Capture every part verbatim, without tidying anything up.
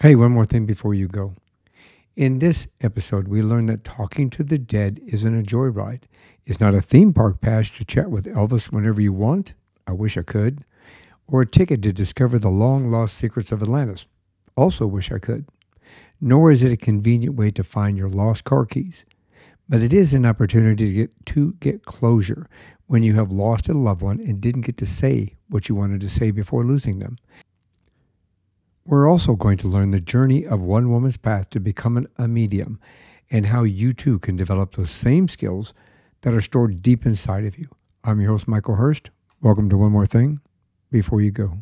Hey, one more thing before you go. In this episode, we learned that talking to the dead isn't a joyride. It's not a theme park pass to chat with Elvis whenever you want, I wish I could, or a ticket to discover the long-lost secrets of Atlantis, also wish I could. Nor is it a convenient way to find your lost car keys. But it is an opportunity to get, to get closure when you have lost a loved one and didn't get to say what you wanted to say before losing them. We're also going to learn the journey of one woman's path to becoming a medium and how you too can develop those same skills that are stored deep inside of you. I'm your host, Michael Hurst. Welcome to One More Thing Before You Go.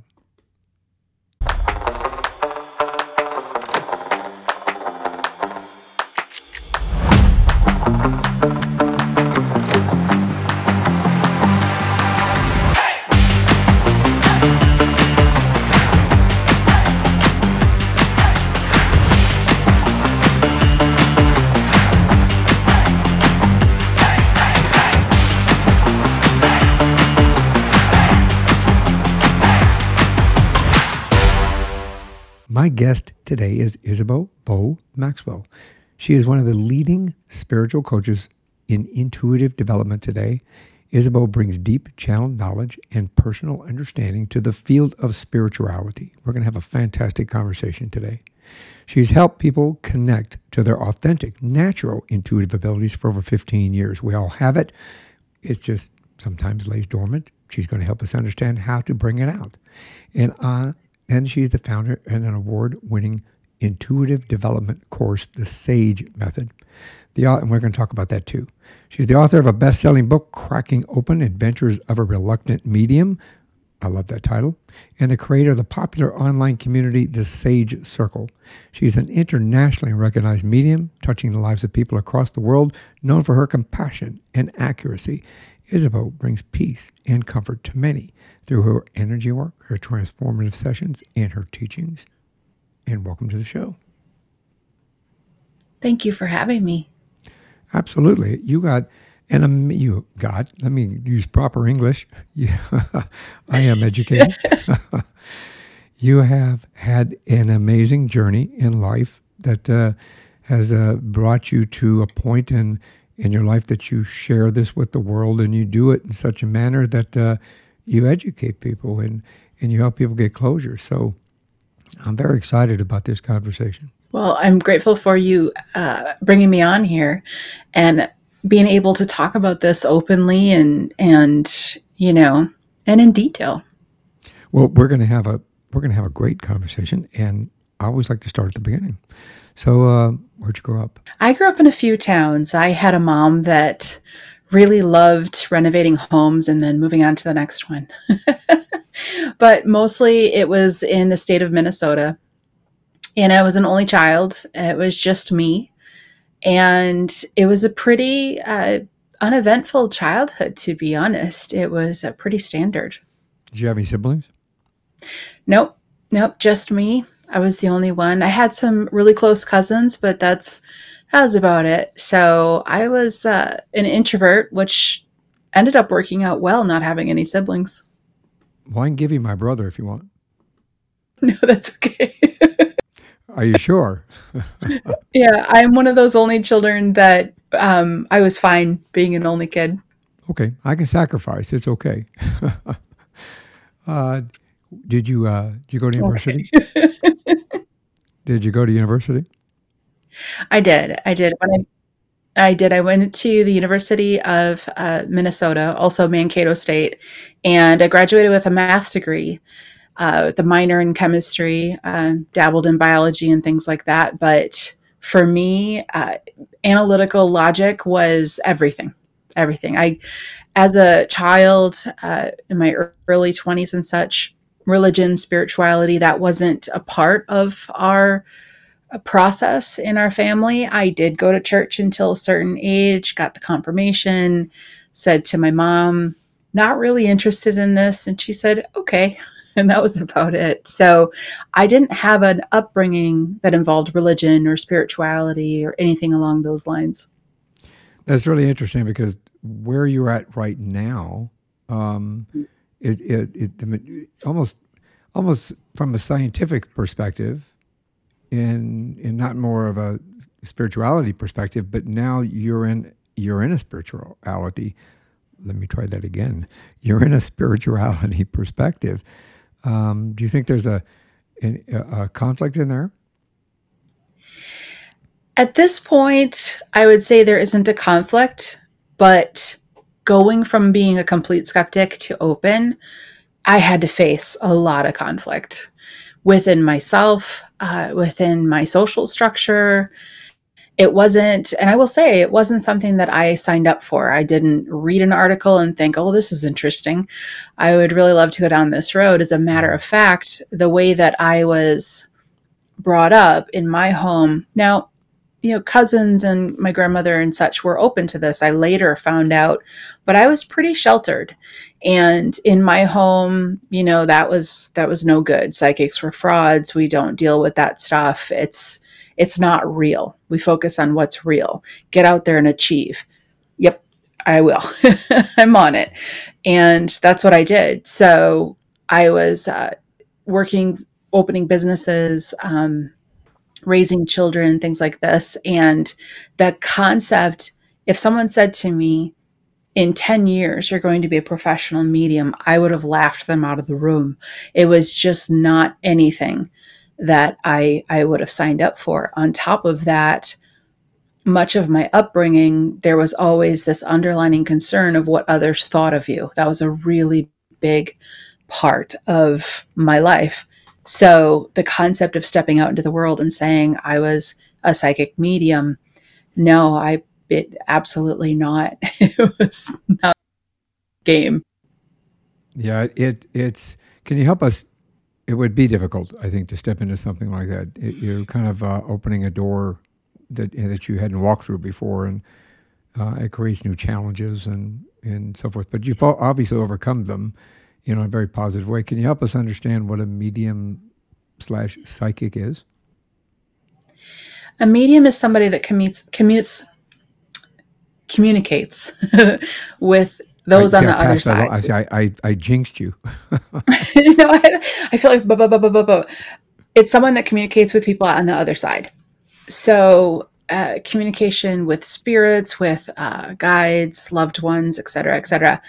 My guest today is Isabeau Maxwell. She is one of the leading spiritual coaches in intuitive development today. Isabeau brings deep channel knowledge and personal understanding to the field of spirituality. We're going to have a fantastic conversation today. She's helped people connect to their authentic, natural intuitive abilities for over fifteen years. We all have it. It just sometimes lays dormant. She's going to help us understand how to bring it out. And I... Uh, And she's the founder of an award-winning intuitive development course, The Sage Method. The, and we're going to talk about that too. She's the author of a best-selling book, Cracking Open, Adventures of a Reluctant Medium. I love that title. And the creator of the popular online community, The Sage Circle. She's an internationally recognized medium, touching the lives of people across the world, known for her compassion and accuracy. Isabeau brings peace and comfort to many through her energy work, her transformative sessions, and her teachings. And welcome to the show. Thank you for having me. Absolutely. You got, and um, you got, let me use proper English. Yeah, I am educated. You have had an amazing journey in life that uh, has uh, brought you to a point in in your life that you share this with the world, and you do it in such a manner that uh, you educate people and, and you help people get closure. So I'm very excited about this conversation. Well, I'm grateful for you uh, bringing me on here and being able to talk about this openly and, and you know, and in detail. Well, we're going to have a, we're going to have a great conversation, and I always like to start at the beginning. So uh, where'd you grow up? I grew up in a few towns. I had a mom that really loved renovating homes and then moving on to the next one. But mostly it was in the state of Minnesota. And I was an only child. It was just me. And it was a pretty uh, uneventful childhood, to be honest. It was uh, pretty standard. Did you have any siblings? Nope. Nope. Just me. I was the only one. I had some really close cousins, but that's that was about it. So I was uh, an introvert, which ended up working out well, not having any siblings. Well, I can give you my brother if you want. No, that's okay. Are you sure? Yeah, I'm one of those only children that um, I was fine being an only kid. Okay, I can sacrifice. It's okay. uh, did you uh, did you go to university? Okay. Did you go to university? I did. I did. When I, I did. I went to the University of uh, Minnesota, also Mankato State, and I graduated with a math degree, uh, with a minor in chemistry, uh, dabbled in biology and things like that. But for me, uh, analytical logic was everything. Everything. I, as a child, uh, in my early twenties and such, religion, spirituality, that wasn't a part of our process in our family. I did go to church until a certain age, got the confirmation, said to my mom, not really interested in this. And she said, okay. And that was about it. So I didn't have an upbringing that involved religion or spirituality or anything along those lines. That's really interesting, because where you're at right now, um, It, it, it, it almost, almost from a scientific perspective, in in not more of a spirituality perspective, but now you're in you're in a spirituality. Let me try that again. You're in a spirituality perspective. Um, do you think there's a, a a conflict in there? At this point, I would say there isn't a conflict, but going from being a complete skeptic to open, I had to face a lot of conflict within myself, uh, within my social structure. It wasn't, and I will say, it wasn't something that I signed up for. I didn't read an article and think, oh, this is interesting. I would really love to go down this road. As a matter of fact, the way that I was brought up in my home, now, you know, cousins and my grandmother and such were open to this. I later found out, but I was pretty sheltered. And in my home, you know, that was, that was no good. Psychics were frauds. We don't deal with that stuff. It's, It's not real. We focus on what's real. Get out there and achieve. Yep, I will. I'm on it. And that's what I did. So I was uh, working, opening businesses, um, raising children, things like this. And the concept, if someone said to me, in ten years, you're going to be a professional medium, I would have laughed them out of the room. It was just not anything that I, I would have signed up for. On top of that, much of my upbringing, there was always this underlining concern of what others thought of you. That was a really big part of my life. So the concept of stepping out into the world and saying I was a psychic medium, no, I it absolutely not. It was not a game. Yeah, it it's, can you help us? It would be difficult, I think, to step into something like that. It, you're kind of uh, opening a door that that you hadn't walked through before, and uh, it creates new challenges and, and so forth. But you've obviously overcome them, you know, in a very positive way. Can you help us understand what a medium slash psychic is? A medium is somebody that commutes, commutes, communicates with those I, on yeah, the other side. The, I, I, I jinxed you. No, I, I feel like, bu- bu- bu- bu- bu- bu. It's someone that communicates with people on the other side. So uh, communication with spirits, with uh, guides, loved ones, et cetera, et cetera.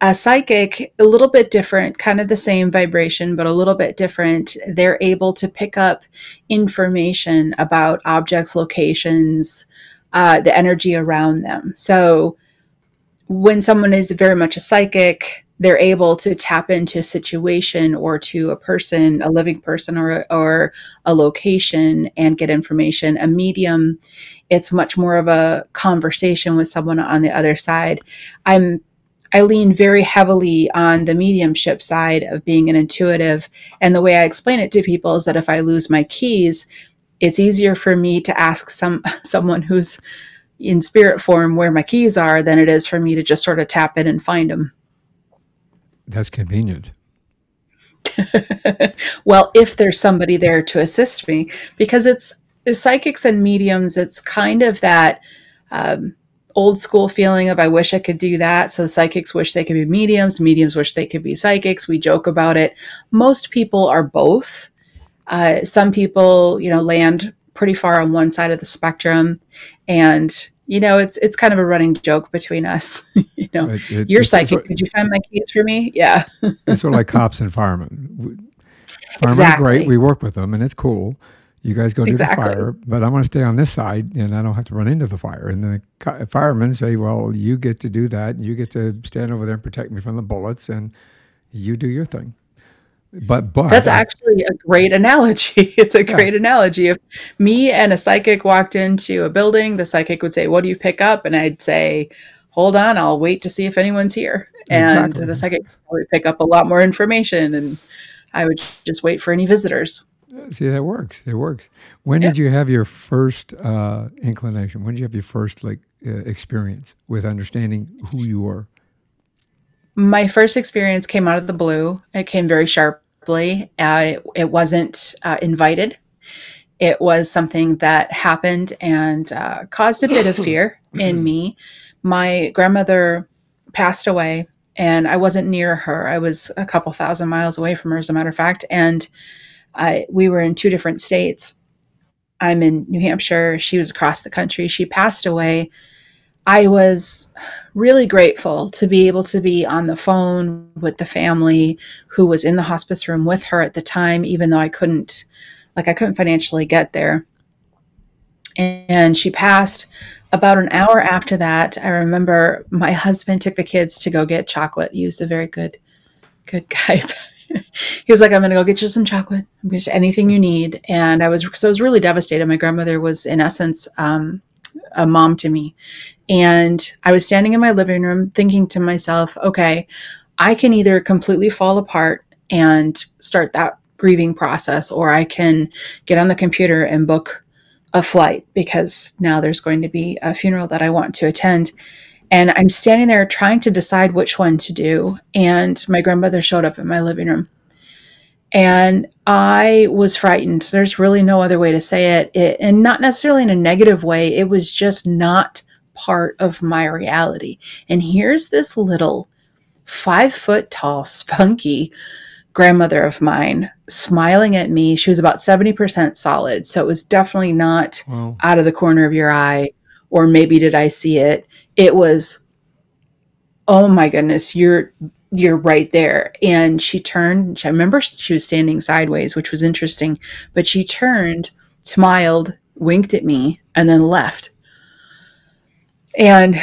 A psychic, a little bit different, kind of the same vibration, but a little bit different. They're able to pick up information about objects, locations, uh, the energy around them. So when someone is very much a psychic, they're able to tap into a situation or to a person, a living person or, or a location and get information. A medium, it's much more of a conversation with someone on the other side. I'm, I lean very heavily on the mediumship side of being an intuitive. And the way I explain it to people is that if I lose my keys, it's easier for me to ask some someone who's in spirit form where my keys are than it is for me to just sort of tap in and find them. That's convenient. Well, if there's somebody there to assist me, because it's psychics and mediums, it's kind of that um, old school feeling of I wish I could do that. So the psychics wish they could be mediums, mediums wish they could be psychics. We joke about it. Most people are both. Uh, some people, you know, land pretty far on one side of the spectrum. And, you know, it's it's kind of a running joke between us. You know, it, it, you're psychic. What, could you find my keys for me? Yeah. It's sort of like cops and firemen. Firemen exactly. Are great. We work with them, and it's cool. You guys go do exactly. the fire, but I want to stay on this side, and I don't have to run into the fire. And the co- firemen say, well, you get to do that, and you get to stand over there and protect me from the bullets, and you do your thing. But, but that's actually a great analogy. It's a yeah. great analogy. If me and a psychic walked into a building, the psychic would say, what do you pick up? And I'd say, hold on, I'll wait to see if anyone's here. And exactly. the psychic would pick up a lot more information, and I would just wait for any visitors. See, that works. It works. When yeah. did you have your first uh, inclination? When did you have your first like uh, experience with understanding who you are? My first experience came out of the blue. It came very sharply. Uh, it, it wasn't uh, invited. It was something that happened and uh, caused a bit of fear in me. My grandmother passed away, and I wasn't near her. I was a couple thousand miles away from her, as a matter of fact. And uh, we were in two different states. I'm in New Hampshire. She was across the country. She passed away. I was really grateful to be able to be on the phone with the family who was in the hospice room with her at the time, even though I couldn't, like I couldn't financially get there. And she passed about an hour after that. I remember my husband took the kids to go get chocolate. He was a very good, good guy. He was like, I'm going to go get you some chocolate. I'm going to get you anything you need. And I was, so I was really devastated. My grandmother was in essence, um, a mom to me. And I was standing in my living room thinking to myself, okay, I can either completely fall apart and start that grieving process, or I can get on the computer and book a flight because now there's going to be a funeral that I want to attend. And I'm standing there trying to decide which one to do. And my grandmother showed up in my living room. And I was frightened. There's really no other way to say it. it. And not necessarily in a negative way. It was just not part of my reality. And here's this little five foot tall, spunky grandmother of mine smiling at me. She was about seventy percent solid. So it was definitely not wow. out of the corner of your eye, or maybe did I see it? It was, oh my goodness, you're... you're right there. And she turned, I remember she was standing sideways, which was interesting, but she turned, smiled, winked at me, and then left. And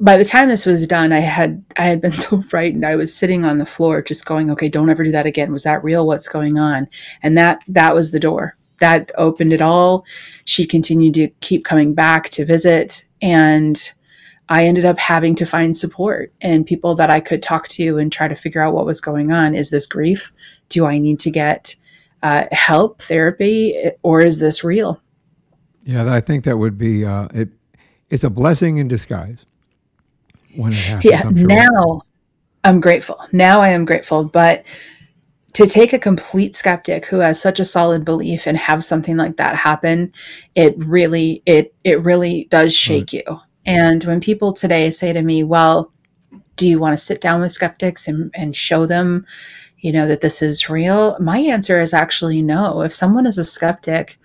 by the time this was done, I had, I had been so frightened. I was sitting on the floor just going, okay, don't ever do that again. Was that real? What's going on? And that, that was the door that opened it all. She continued to keep coming back to visit, and I ended up having to find support and people that I could talk to and try to figure out what was going on. Is this grief? Do I need to get uh, help, therapy, or is this real? Yeah, I think that would be, uh, it. it's a blessing in disguise when it happens. Yeah, I'm sure. Now I'm grateful. Now I am grateful. But to take a complete skeptic who has such a solid belief and have something like that happen, it really, it, it really does shake right. you. And when people today say to me, well, do you want to sit down with skeptics and, and show them, you know, that this is real? My answer is actually no. If someone is a skeptic,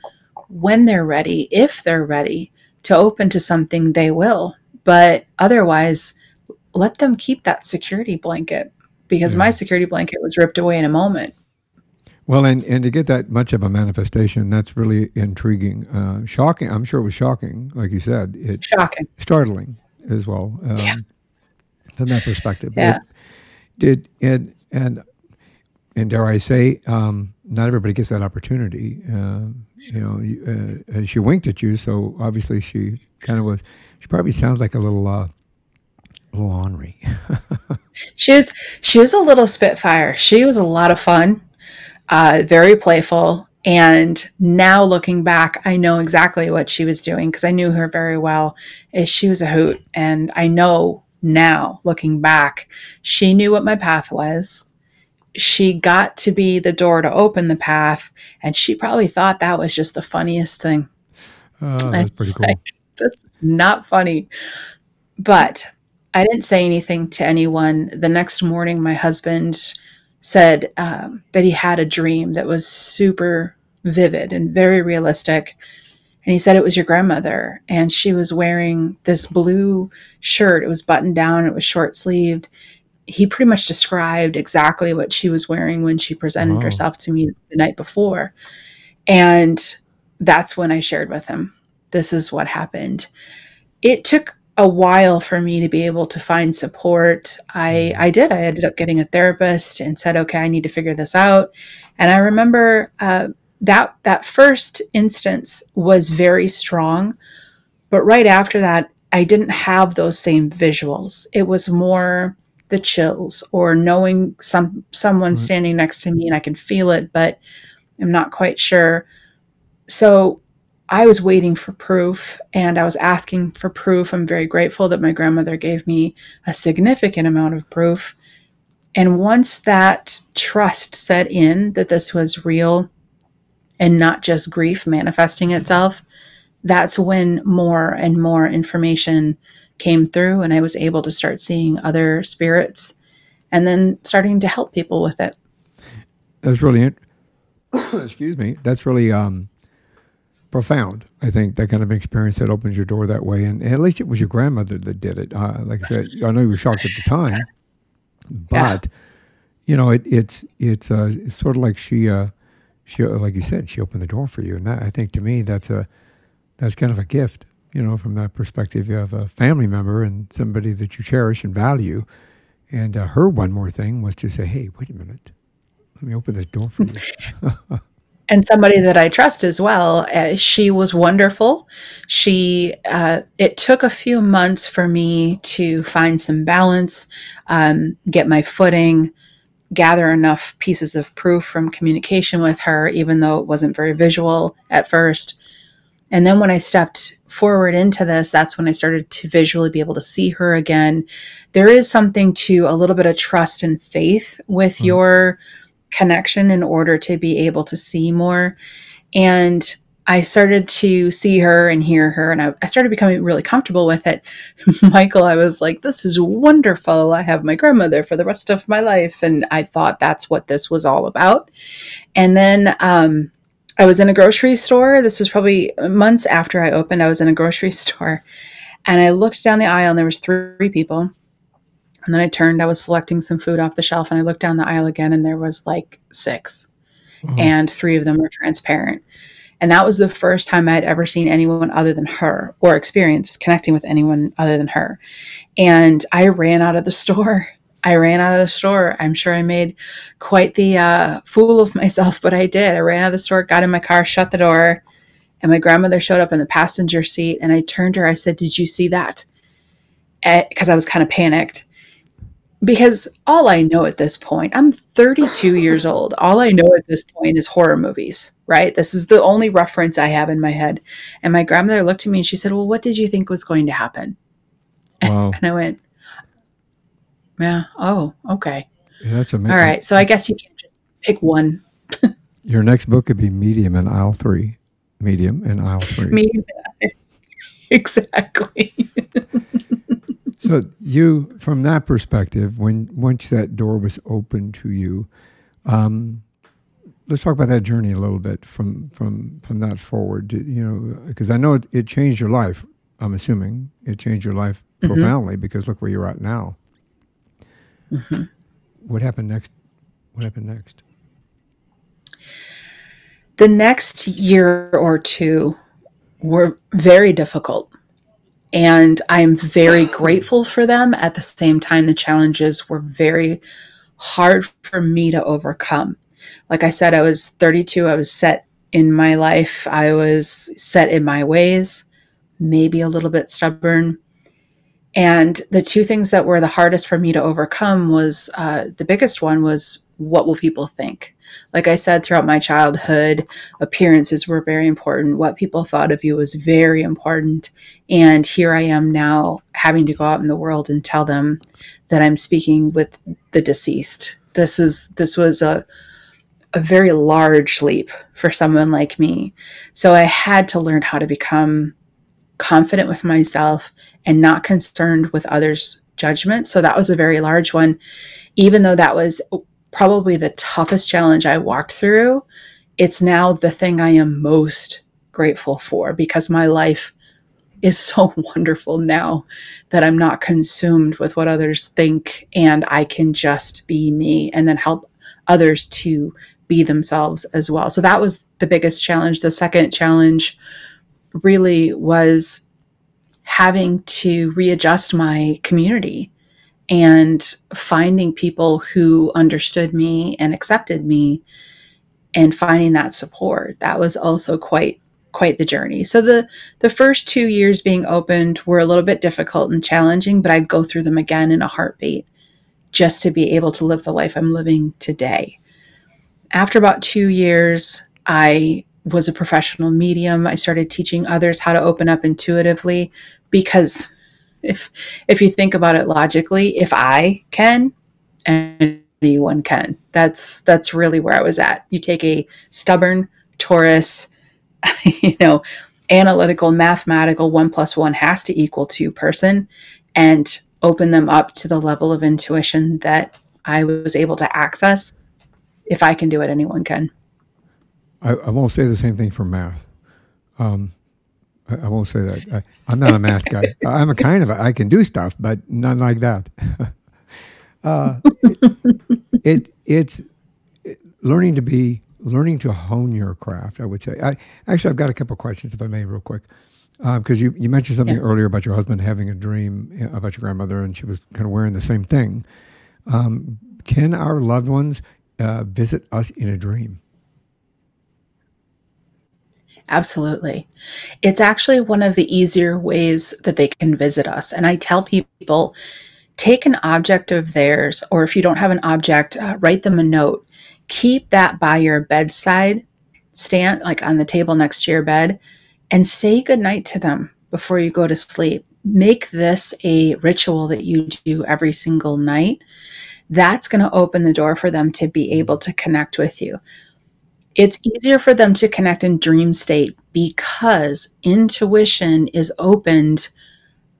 when they're ready, if they're ready to open to something, they will. But otherwise, let them keep that security blanket, because yeah. my security blanket was ripped away in a moment. Well, and, and to get that much of a manifestation, that's really intriguing. Uh, shocking. I'm sure it was shocking, like you said. It, shocking. Startling as well, um, yeah. from that perspective. Yeah. It, did and, and, and dare I say, um, not everybody gets that opportunity. Uh, you know, uh, and she winked at you, so obviously she kind of was, she probably sounds like a little... Uh, little ornery. she, was, she was a little spitfire. She was a lot of fun. Uh, very playful. And now looking back, I know exactly what she was doing, because I knew her very well. Is she was a hoot. And I know now looking back, she knew what my path was. She got to be the door to open the path. And she probably thought that was just the funniest thing. Uh, that's pretty cool. Like, this is not funny. But I didn't say anything to anyone. The next morning, my husband said um, that he had a dream that was super vivid and very realistic. And he said, it was your grandmother. And she was wearing this blue shirt. It was buttoned down. It was short sleeved. He pretty much described exactly what she was wearing when she presented wow. herself to me the night before. And that's when I shared with him, this is what happened. It took a while for me to be able to find support. I, I did. I ended up getting a therapist and said, okay, I need to figure this out. And I remember uh, that that first instance was very strong. But right after that, I didn't have those same visuals. It was more the chills or knowing some someone mm-hmm. standing next to me and I can feel it, but I'm not quite sure. So I was waiting for proof, and I was asking for proof. I'm very grateful that my grandmother gave me a significant amount of proof. And once that trust set in that this was real and not just grief manifesting itself, that's when more and more information came through, and I was able to start seeing other spirits and then starting to help people with it. That's really, in- excuse me, that's really, um, profound. I think that kind of experience that opens your door that way. And at least it was your grandmother that did it. Uh, like I said, I know you were shocked at the time, but yeah. you know, it, it's it's uh, it's sort of like she uh, she like you said, she opened the door for you. And that, I think, to me, that's a that's kind of a gift. You know, from that perspective, you have a family member and somebody that you cherish and value. And uh, her one more thing was to say, "Hey, wait a minute, let me open this door for you." And somebody that I trust as well. Uh, she was wonderful. She, uh, it took a few months for me to find some balance, um, get my footing, gather enough pieces of proof from communication with her, even though it wasn't very visual at first. And then when I stepped forward into this, that's when I started to visually be able to see her again. There is something to a little bit of trust and faith with mm. your connection in order to be able to see more. And I started to see her and hear her, and I, I started becoming really comfortable with it. Michael, I was like, this is wonderful. I have my grandmother for the rest of my life. And I thought that's what this was all about. And then um, I was in a grocery store. This was probably months after I opened. I was in a grocery store and I looked down the aisle and there was three people. And then I turned, I was selecting some food off the shelf, and I looked down the aisle again, and there was like six, mm-hmm. and three of them were transparent. And that was the first time I had ever seen anyone other than her, or experienced connecting with anyone other than her. And I ran out of the store. I ran out of the store. I'm sure I made quite the uh, fool of myself, but I did. I ran out of the store, got in my car, shut the door, and my grandmother showed up in the passenger seat, and I turned to her. I said, "Did you see that?" Because I was kind of panicked. Because all I know at this point, I'm thirty-two years old. All I know at this point is horror movies, right? This is the only reference I have in my head. And my grandmother looked at me and she said, "Well, what did you think was going to happen?" Wow. And I went, yeah, oh, okay. Yeah, that's amazing. All right, so I guess you can just pick one. Your next book could be Medium in Aisle three. Medium in Aisle three. Medium. Exactly. So you, from that perspective, when once that door was open to you, um, let's talk about that journey a little bit from from from that forward. You know, because I know it, it changed your life. I'm assuming it changed your life mm-hmm. profoundly, because look where you're at now. Mm-hmm. What happened next? What happened next? The next year or two were very difficult. And I'm very grateful for them. At the same time, the challenges were very hard for me to overcome. Like I said, I was thirty-two. I was set in my life. I was set in my ways, maybe a little bit stubborn. And the two things that were the hardest for me to overcome was, uh, the biggest one was, what will people think? Like I said, throughout my childhood, appearances were very important. What people thought of you was very important. And here I am now having to go out in the world and tell them that I'm speaking with the deceased. This is, this was a, a very large leap for someone like me. So I had to learn how to become confident with myself and not concerned with others' judgment. So that was a very large one, even though that was probably the toughest challenge I walked through. It's now the thing I am most grateful for, because my life is so wonderful now that I'm not consumed with what others think, and I can just be me and then help others to be themselves as well. So that was the biggest challenge. The second challenge really was having to readjust my community and finding people who understood me and accepted me, and finding that support. That was also quite quite the journey. So the the first two years being opened were a little bit difficult and challenging, but I'd go through them again in a heartbeat just to be able to live the life I'm living today. After about two years, I was a professional medium. I started teaching others how to open up intuitively, because If if you think about it logically, if I can, anyone can. That's that's really where I was at. You take a stubborn Taurus, you know, analytical, mathematical, one plus one has to equal two person, and open them up to the level of intuition that I was able to access. If I can do it, anyone can. I, I won't say the same thing for math. Um, I, I won't say that. I, I'm not a math guy. I'm a kind of a, I can do stuff, but none like that. uh, it, it it's it, learning to be learning to hone your craft. I would say. I actually I've got a couple questions if I may, real quick. Because um, you, you mentioned something yeah. earlier about your husband having a dream about your grandmother, and she was kind of wearing the same thing. Um, can our loved ones uh, visit us in a dream? Absolutely. It's actually one of the easier ways that they can visit us. And I tell people, take an object of theirs, or if you don't have an object, uh, write them a note. Keep that by your bedside, stand like on the table next to your bed, and say goodnight to them before you go to sleep. Make this a ritual that you do every single night. That's going to open the door for them to be able to connect with you. It's easier for them to connect in dream state because intuition is opened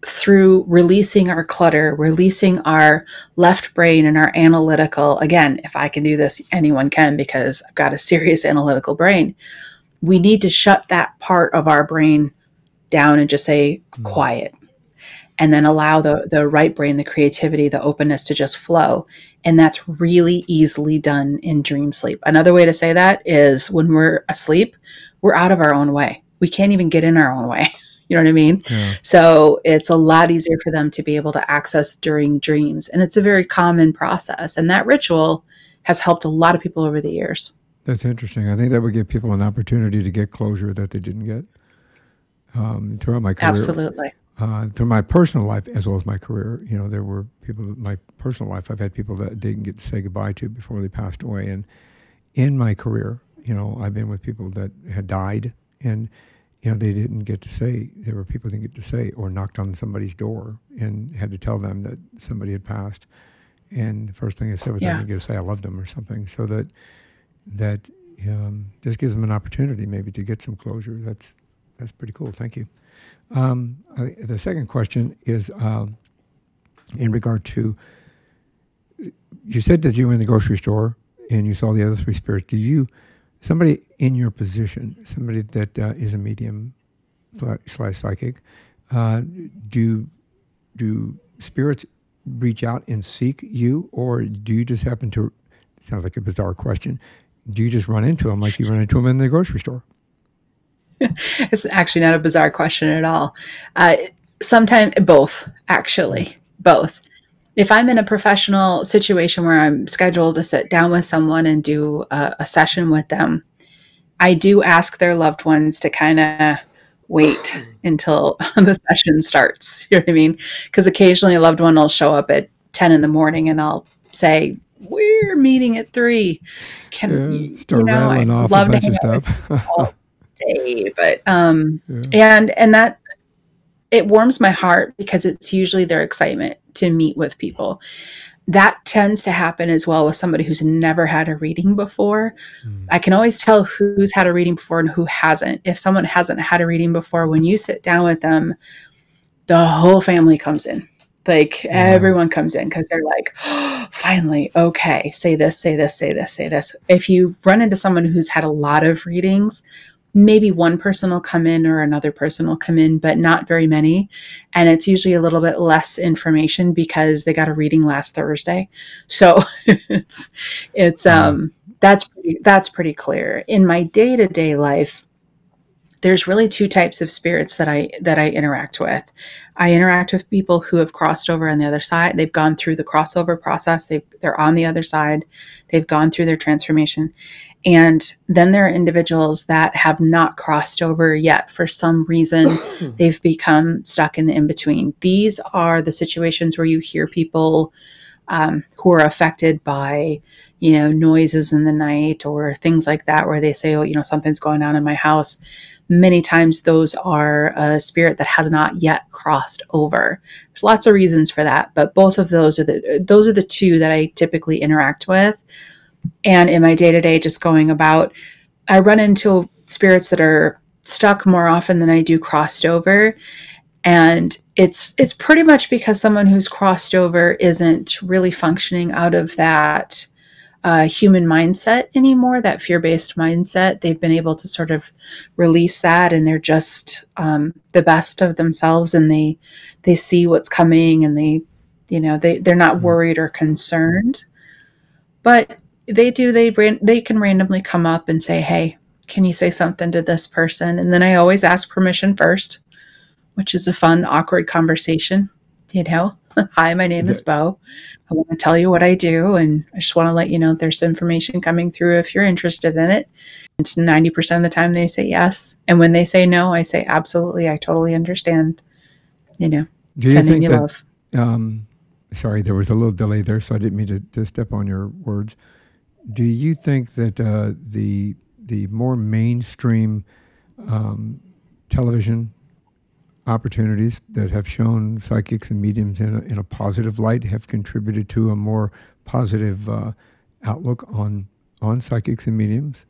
through releasing our clutter, releasing our left brain and our analytical. Again, if I can do this, anyone can, because I've got a serious analytical brain. We need to shut that part of our brain down and just say quiet, and then allow the, the right brain, the creativity, the openness to just flow. And that's really easily done in dream sleep. Another way to say that is when we're asleep, we're out of our own way. We can't even get in our own way. You know what I mean? Yeah. So it's a lot easier for them to be able to access during dreams. And it's a very common process. And that ritual has helped a lot of people over the years. That's interesting. I think that would give people an opportunity to get closure that they didn't get um, throughout my career. Absolutely. Uh, through my personal life as well as my career, you know, there were people in my personal life. I've had people that didn't get to say goodbye to before they passed away. And in my career, you know, I've been with people that had died and, you know, they didn't get to say, there were people that didn't get to say, or knocked on somebody's door and had to tell them that somebody had passed. And the first thing they said was, yeah. I didn't get to say I love them or something. So that, that um, this gives them an opportunity maybe to get some closure. That's that's pretty cool. Thank you. Um, I, the second question is um, in regard to, you said that you were in the grocery store and you saw the other three spirits. Do you, somebody in your position, somebody that uh, is a medium slash psychic, uh, do do spirits reach out and seek you, or do you just happen to, it sounds like a bizarre question, do you just run into them like you run into them in the grocery store? It's actually not a bizarre question at all. Uh, sometimes both, actually, both. If I'm in a professional situation where I'm scheduled to sit down with someone and do a, a session with them, I do ask their loved ones to kind of wait until the session starts. You know what I mean? Because occasionally a loved one will show up at ten in the morning and I'll say, we're meeting at three. Can yeah, you, start you know, rattling I'd off love a bunch to of stuff. Day, but um yeah. and and that it warms my heart because it's usually their excitement to meet with people. That tends to happen as well with somebody who's never had a reading before. Mm. I can always tell who's had a reading before and who hasn't. If someone hasn't had a reading before, when you sit down with them, the whole family comes in. Like yeah. everyone comes in because they're like, oh, finally, okay, say this, say this, say this, say this. If you run into someone who's had a lot of readings, maybe one person will come in or another person will come in, but not very many. And it's usually a little bit less information because they got a reading last Thursday. So it's, it's, um, that's, pretty, that's pretty clear. In my day-to-day life, there's really two types of spirits that I, that I interact with. I interact with people who have crossed over on the other side. They've gone through the crossover process. They've, they're on the other side. They've gone through their transformation. And then there are individuals that have not crossed over yet. For some reason, they've become stuck in the in-between. These are the situations where you hear people um, who are affected by, you know, noises in the night or things like that, where they say, oh, you know, something's going on in my house. Many times those are a spirit that has not yet crossed over. There's lots of reasons for that, but both of those are the, those are the two that I typically interact with. And in my day-to-day just going about, I run into spirits that are stuck more often than I do crossed over. And it's it's pretty much because someone who's crossed over isn't really functioning out of that uh, human mindset anymore, that fear-based mindset. They've been able to sort of release that, and they're just um, the best of themselves, and they they see what's coming, and they, you know, they, they're not worried or concerned. But they do, they ran, they can randomly come up and say, hey, can you say something to this person? And then I always ask permission first, which is a fun, awkward conversation, you know. Hi, my name is Beau. I want to tell you what I do, and I just want to let you know there's information coming through if you're interested in it. And ninety percent of the time they say yes. And when they say no, I say, absolutely, I totally understand. You know, do you sending think you that, love. Um, sorry, there was a little delay there, so I didn't mean to, to step on your words. Do you think that uh, the the more mainstream um, television opportunities that have shown psychics and mediums in a, in a positive light have contributed to a more positive uh, outlook on on psychics and mediums?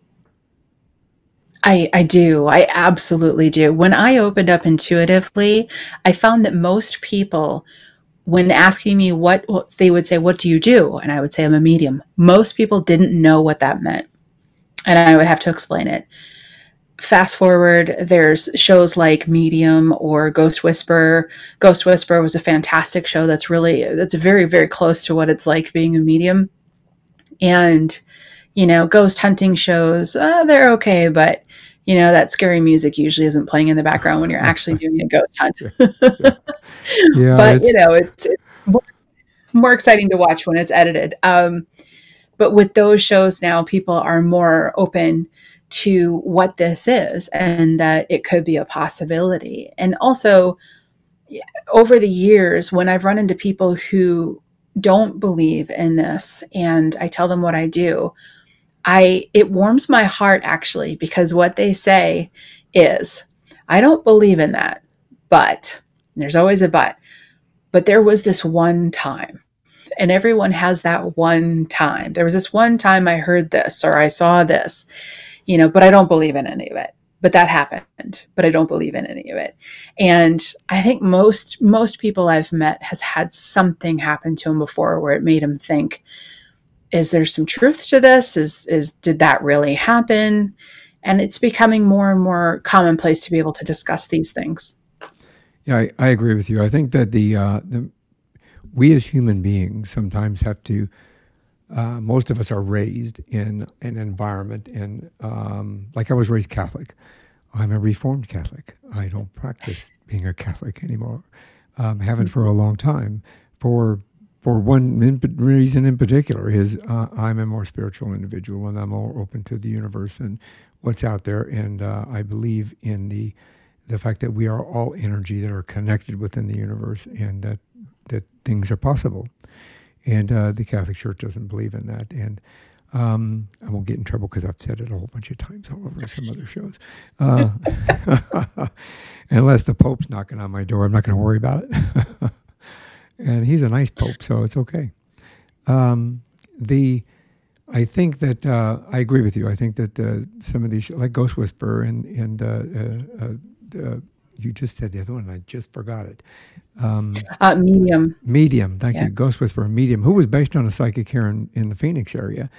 I, I do. I absolutely do. When I opened up intuitively, I found that most people, when asking me what, what they would say, what do you do? And I would say, I'm a medium. Most people didn't know what that meant, and I would have to explain it. Fast forward, there's shows like Medium or Ghost Whisperer. Ghost Whisperer was a fantastic show that's really, that's very, very close to what it's like being a medium. And, you know, ghost hunting shows, uh, they're okay, but, you know, that scary music usually isn't playing in the background when you're actually doing a ghost hunt. yeah. Yeah, but, you know, it's, it's more, more exciting to watch when it's edited. Um, but with those shows now, people are more open to what this is, and that it could be a possibility. And also, over the years, when I've run into people who don't believe in this and I tell them what I do, I it warms my heart, actually, because what they say is, I don't believe in that, but there's always a but, but there was this one time. And everyone has that one time. There was this one time I heard this, or I saw this. You know, but I don't believe in any of it, but that happened, but I don't believe in any of it. And I think most, most people I've met has had something happen to them before where it made them think, is there some truth to this? Is, is, did that really happen? And it's becoming more and more commonplace to be able to discuss these things. Yeah, I, I agree with you. I think that the, uh, the, we as human beings sometimes have to, Uh, most of us are raised in an environment, and um, like I was raised Catholic. I'm a Reformed Catholic. I don't practice being a Catholic anymore. Um, haven't for a long time. For for one in, reason in particular is uh, I'm a more spiritual individual, and I'm more open to the universe and what's out there. And uh, I believe in the the fact that we are all energy that are connected within the universe, and that that things are possible. And uh, the Catholic Church doesn't believe in that. And um, I won't get in trouble because I've said it a whole bunch of times all over some other shows. Uh, unless the Pope's knocking on my door, I'm not going to worry about it. And he's a nice Pope, so it's okay. Um, the I think that uh, I agree with you. I think that uh, some of these, shows, like Ghost Whisperer, and, and uh, uh, uh, uh, you just said the other one, and I just forgot it. Um, uh, medium. Medium, thank yeah. you. Ghost Whisperer, Medium, who was based on a psychic here in, in the Phoenix area.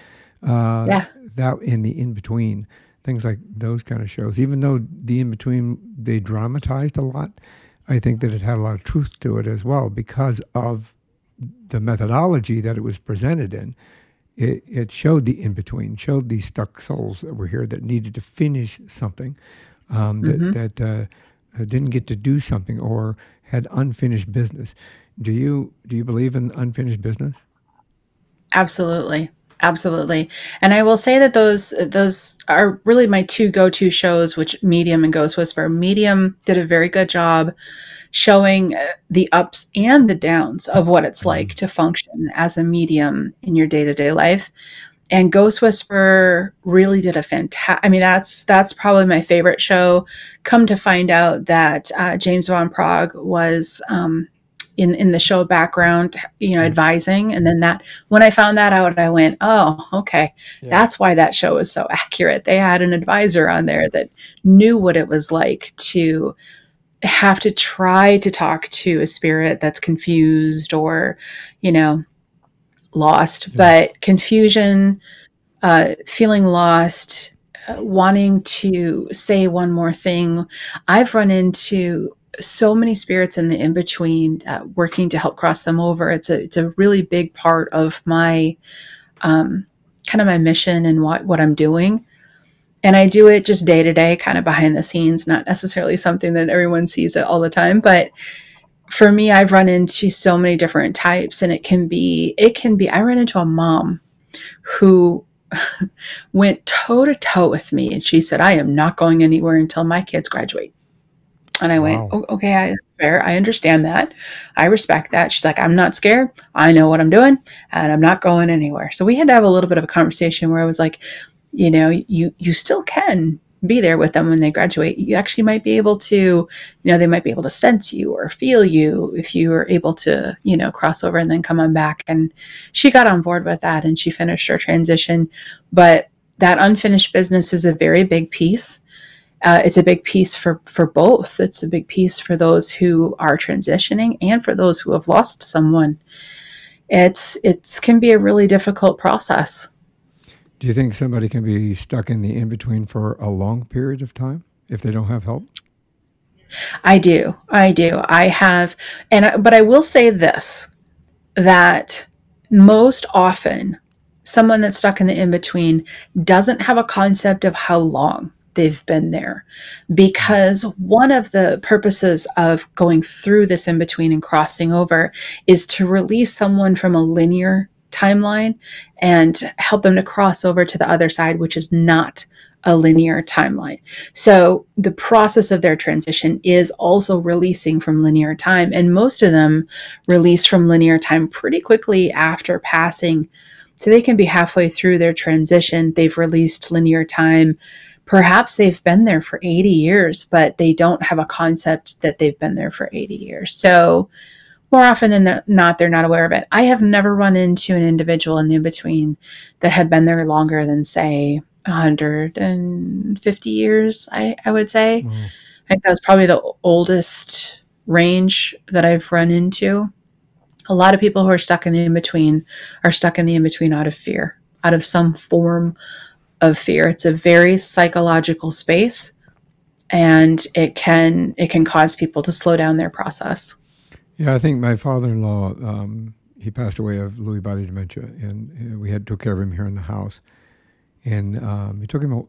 Uh, yeah. That in the in-between, things like those kind of shows. Even though the in-between, they dramatized a lot, I think that it had a lot of truth to it as well because of the methodology that it was presented in. It, it showed the in-between, showed these stuck souls that were here that needed to finish something, um, mm-hmm. that... that uh, didn't get to do something or had unfinished business. Do you do you believe in unfinished business? Absolutely. Absolutely. And I will say that those those are really my two go-to shows, which Medium and Ghost Whisperer. Medium did a very good job showing the ups and the downs of what it's like mm-hmm. to function as a medium in your day-to-day life. And Ghost Whisperer really did a fantastic, I mean, that's that's probably my favorite show. Come to find out that uh, James Van Praagh was um, in, in the show background, you know, advising. And then that, when I found that out, I went, oh, okay, yeah. That's why that show is so accurate. They had an advisor on there that knew what it was like to have to try to talk to a spirit that's confused or, you know, lost, yeah. but confusion, uh, feeling lost, uh, wanting to say one more thing. I've run into so many spirits in the in-between, uh, working to help cross them over. It's a, it's a really big part of my, um, kind of my mission and what, what I'm doing. And I do it just day to day, kind of behind the scenes, not necessarily something that everyone sees it all the time. But for me, I've run into so many different types, and it can be, it can be, I ran into a mom who went toe to toe with me, and she said, I am not going anywhere until my kids graduate. And I wow. went, oh, okay, I, that's fair. I understand that. I respect that. She's like, I'm not scared. I know what I'm doing, and I'm not going anywhere. So we had to have a little bit of a conversation where I was like, you know, you, you still can be there with them when they graduate. You actually might be able to, you know, they might be able to sense you or feel you if you were able to, you know, cross over and then come on back. And she got on board with that, and she finished her transition. But that unfinished business is a very big piece. Uh, it's a big piece for, for both. It's a big piece for those who are transitioning and for those who have lost someone. It's, it's can be a really difficult process. Do you think somebody can be stuck in the in-between for a long period of time if they don't have help? I do. I do. I have. and I, But I will say this, that most often someone that's stuck in the in-between doesn't have a concept of how long they've been there, because one of the purposes of going through this in-between and crossing over is to release someone from a linear timeline and help them to cross over to the other side, which is not a linear timeline. So the process of their transition is also releasing from linear time. And most of them release from linear time pretty quickly after passing. So they can be halfway through their transition. They've released linear time. Perhaps they've been there for eighty years, but they don't have a concept that they've been there for eighty years. So more often than not, they're not aware of it. I have never run into an individual in the in-between that had been there longer than, say, one hundred fifty years, I, I would say. Mm. I think that was probably the oldest range that I've run into. A lot of people who are stuck in the in-between are stuck in the in-between out of fear, out of some form of fear. It's a very psychological space, and it can it can cause people to slow down their process. Yeah, I think my father-in-law, um, he passed away of Lewy body dementia, and, and we had took care of him here in the house. And um, we took him, a,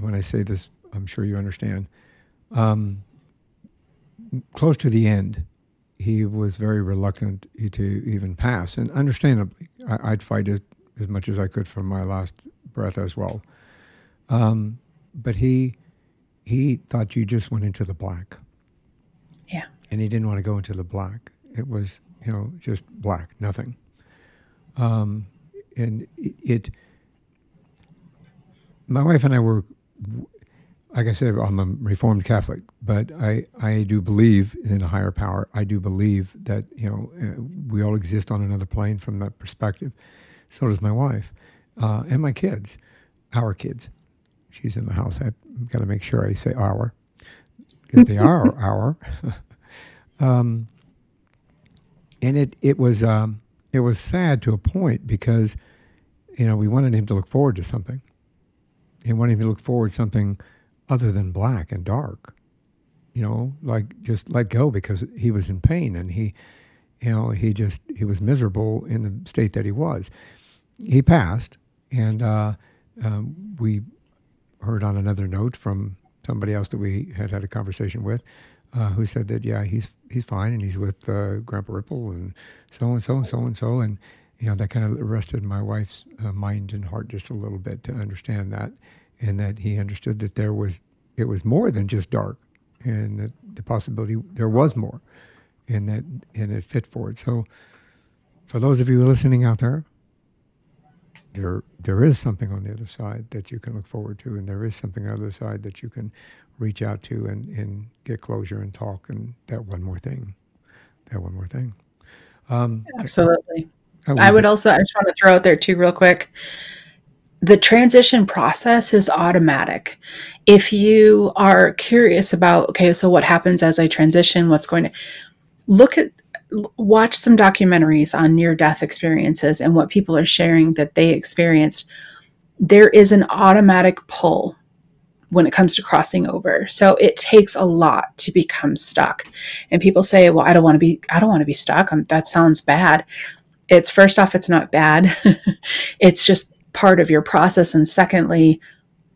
when I say this, I'm sure you understand, um, close to the end, he was very reluctant to even pass. And understandably, I, I'd fight it as much as I could for my last breath as well. Um, but he he thought you just went into the black. Yeah. And he didn't want to go into the black. It was, you know, just black, nothing. Um, and it, it, my wife and I were, like I said, I'm a Reformed Catholic, but I, I do believe in a higher power. I do believe that, you know, we all exist on another plane from that perspective. So does my wife uh, and my kids, our kids. She's in the house. I've got to make sure I say our, because they are our. Um, and it, it was, um, it was sad to a point, because, you know, we wanted him to look forward to something, and wanted him to look forward to something other than black and dark, you know, like just let go, because he was in pain, and he, you know, he just, he was miserable in the state that he was. He passed. And, uh, um, we heard on another note from somebody else that we had had a conversation with, Uh, who said that, yeah, he's he's fine, and he's with uh, Grandpa Ripple and so-and-so and so-and-so. And, you know, that kind of arrested my wife's uh, mind and heart just a little bit, to understand that, and that he understood that there was, it was more than just dark, and that the possibility there was more, and that, and it fit for it. So for those of you listening out there, there there is something on the other side that you can look forward to, and there is something on the other side that you can reach out to and, and get closure and talk, and that one more thing, that one more thing. Um, Absolutely. I, I, I would also, I just want to throw out there too, real quick, the transition process is automatic. If you are curious about, okay, so what happens as I transition, what's going to, look at watch some documentaries on near-death experiences and what people are sharing that they experienced, there is an automatic pull when it comes to crossing over. So it takes a lot to become stuck. And people say, well, I don't want to be, I don't want to be stuck. I'm, that sounds bad. It's first off, it's not bad. It's just part of your process. And secondly,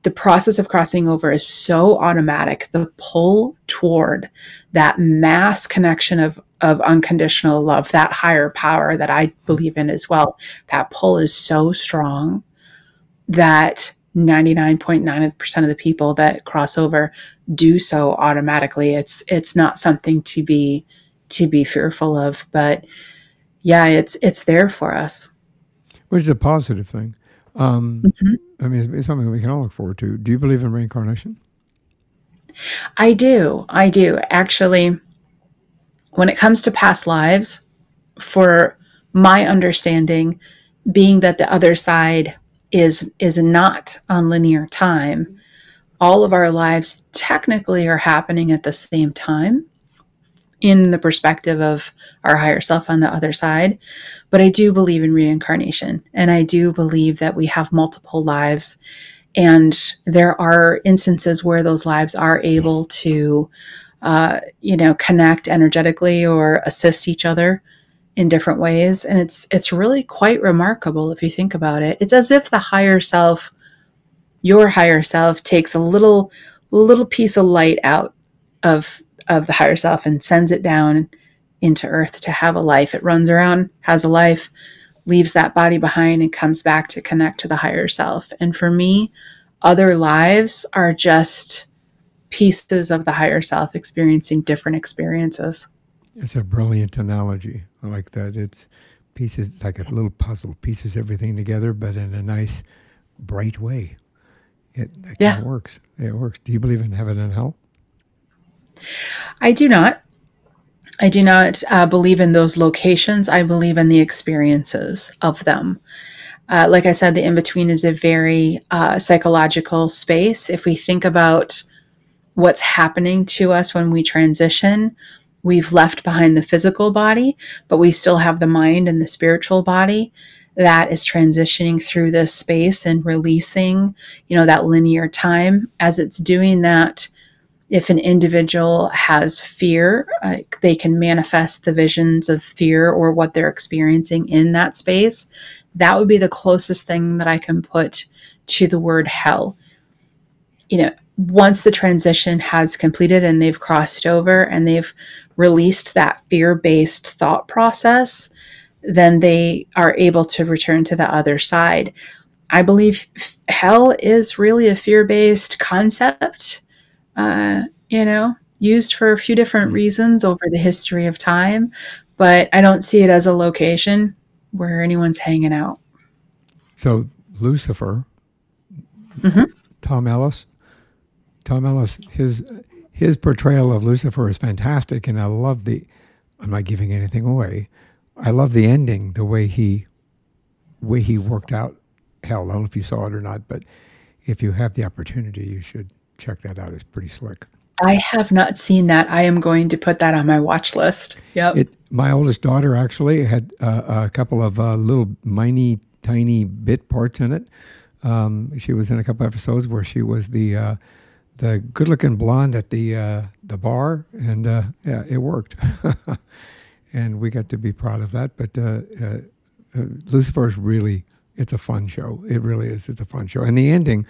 the process of crossing over is so automatic. The pull toward that mass connection of, of unconditional love, that higher power that I believe in as well, that pull is so strong that ninety-nine point nine percent of the people that cross over do so automatically. It's it's not something to be to be fearful of, but yeah, it's it's there for us. Which is a positive thing. Um, mm-hmm. I mean, it's, it's something we can all look forward to. Do you believe in reincarnation? I do. I do. Actually, when it comes to past lives, for my understanding, being that the other side is is not on linear time. All of our lives technically are happening at the same time in the perspective of our higher self on the other side. But I do believe in reincarnation, and I do believe that we have multiple lives, and there are instances where those lives are able to uh, you know, connect energetically or assist each other in different ways. And it's it's really quite remarkable if you think about it. It's as if the higher self, your higher self, takes a little little piece of light out of of the higher self and sends it down into earth to have a life. It runs around, has a life, leaves that body behind, and comes back to connect to the higher self. And for me, other lives are just pieces of the higher self experiencing different experiences. It's a brilliant analogy. I like that. It's pieces, like a little puzzle, pieces everything together, but in a nice, bright way. It, it yeah. kind of works. It works. Do you believe in heaven and hell? I do not. I do not uh, believe in those locations. I believe in the experiences of them. Uh, like I said, the in-between is a very uh, psychological space. If we think about what's happening to us when we transition, we've left behind the physical body, but we still have the mind and the spiritual body that is transitioning through this space and releasing, you know, that linear time. As it's doing that, if an individual has fear, uh, they can manifest the visions of fear or what they're experiencing in that space. That would be the closest thing that I can put to the word hell. You know, once the transition has completed and they've crossed over and they've released that fear-based thought process, then they are able to return to the other side. I believe hell is really a fear-based concept, uh, you know, used for a few different reasons over the history of time, but I don't see it as a location where anyone's hanging out. So Lucifer, mm-hmm. Tom Ellis, Tom Ellis, his his portrayal of Lucifer is fantastic, and I love the, I'm not giving anything away, I love the ending, the way he way he worked out hell. I don't know if you saw it or not, but if you have the opportunity, you should check that out. It's pretty slick. I have not seen that. I am going to put that on my watch list. Yep. It, my oldest daughter actually had uh, a couple of uh, little miny, tiny bit parts in it. Um, she was in a couple episodes where she was the... Uh, the good-looking blonde at the uh, the bar, and uh, yeah, it worked. And we got to be proud of that. But uh, uh, uh, Lucifer is really, it's a fun show. It really is. It's a fun show. And the ending,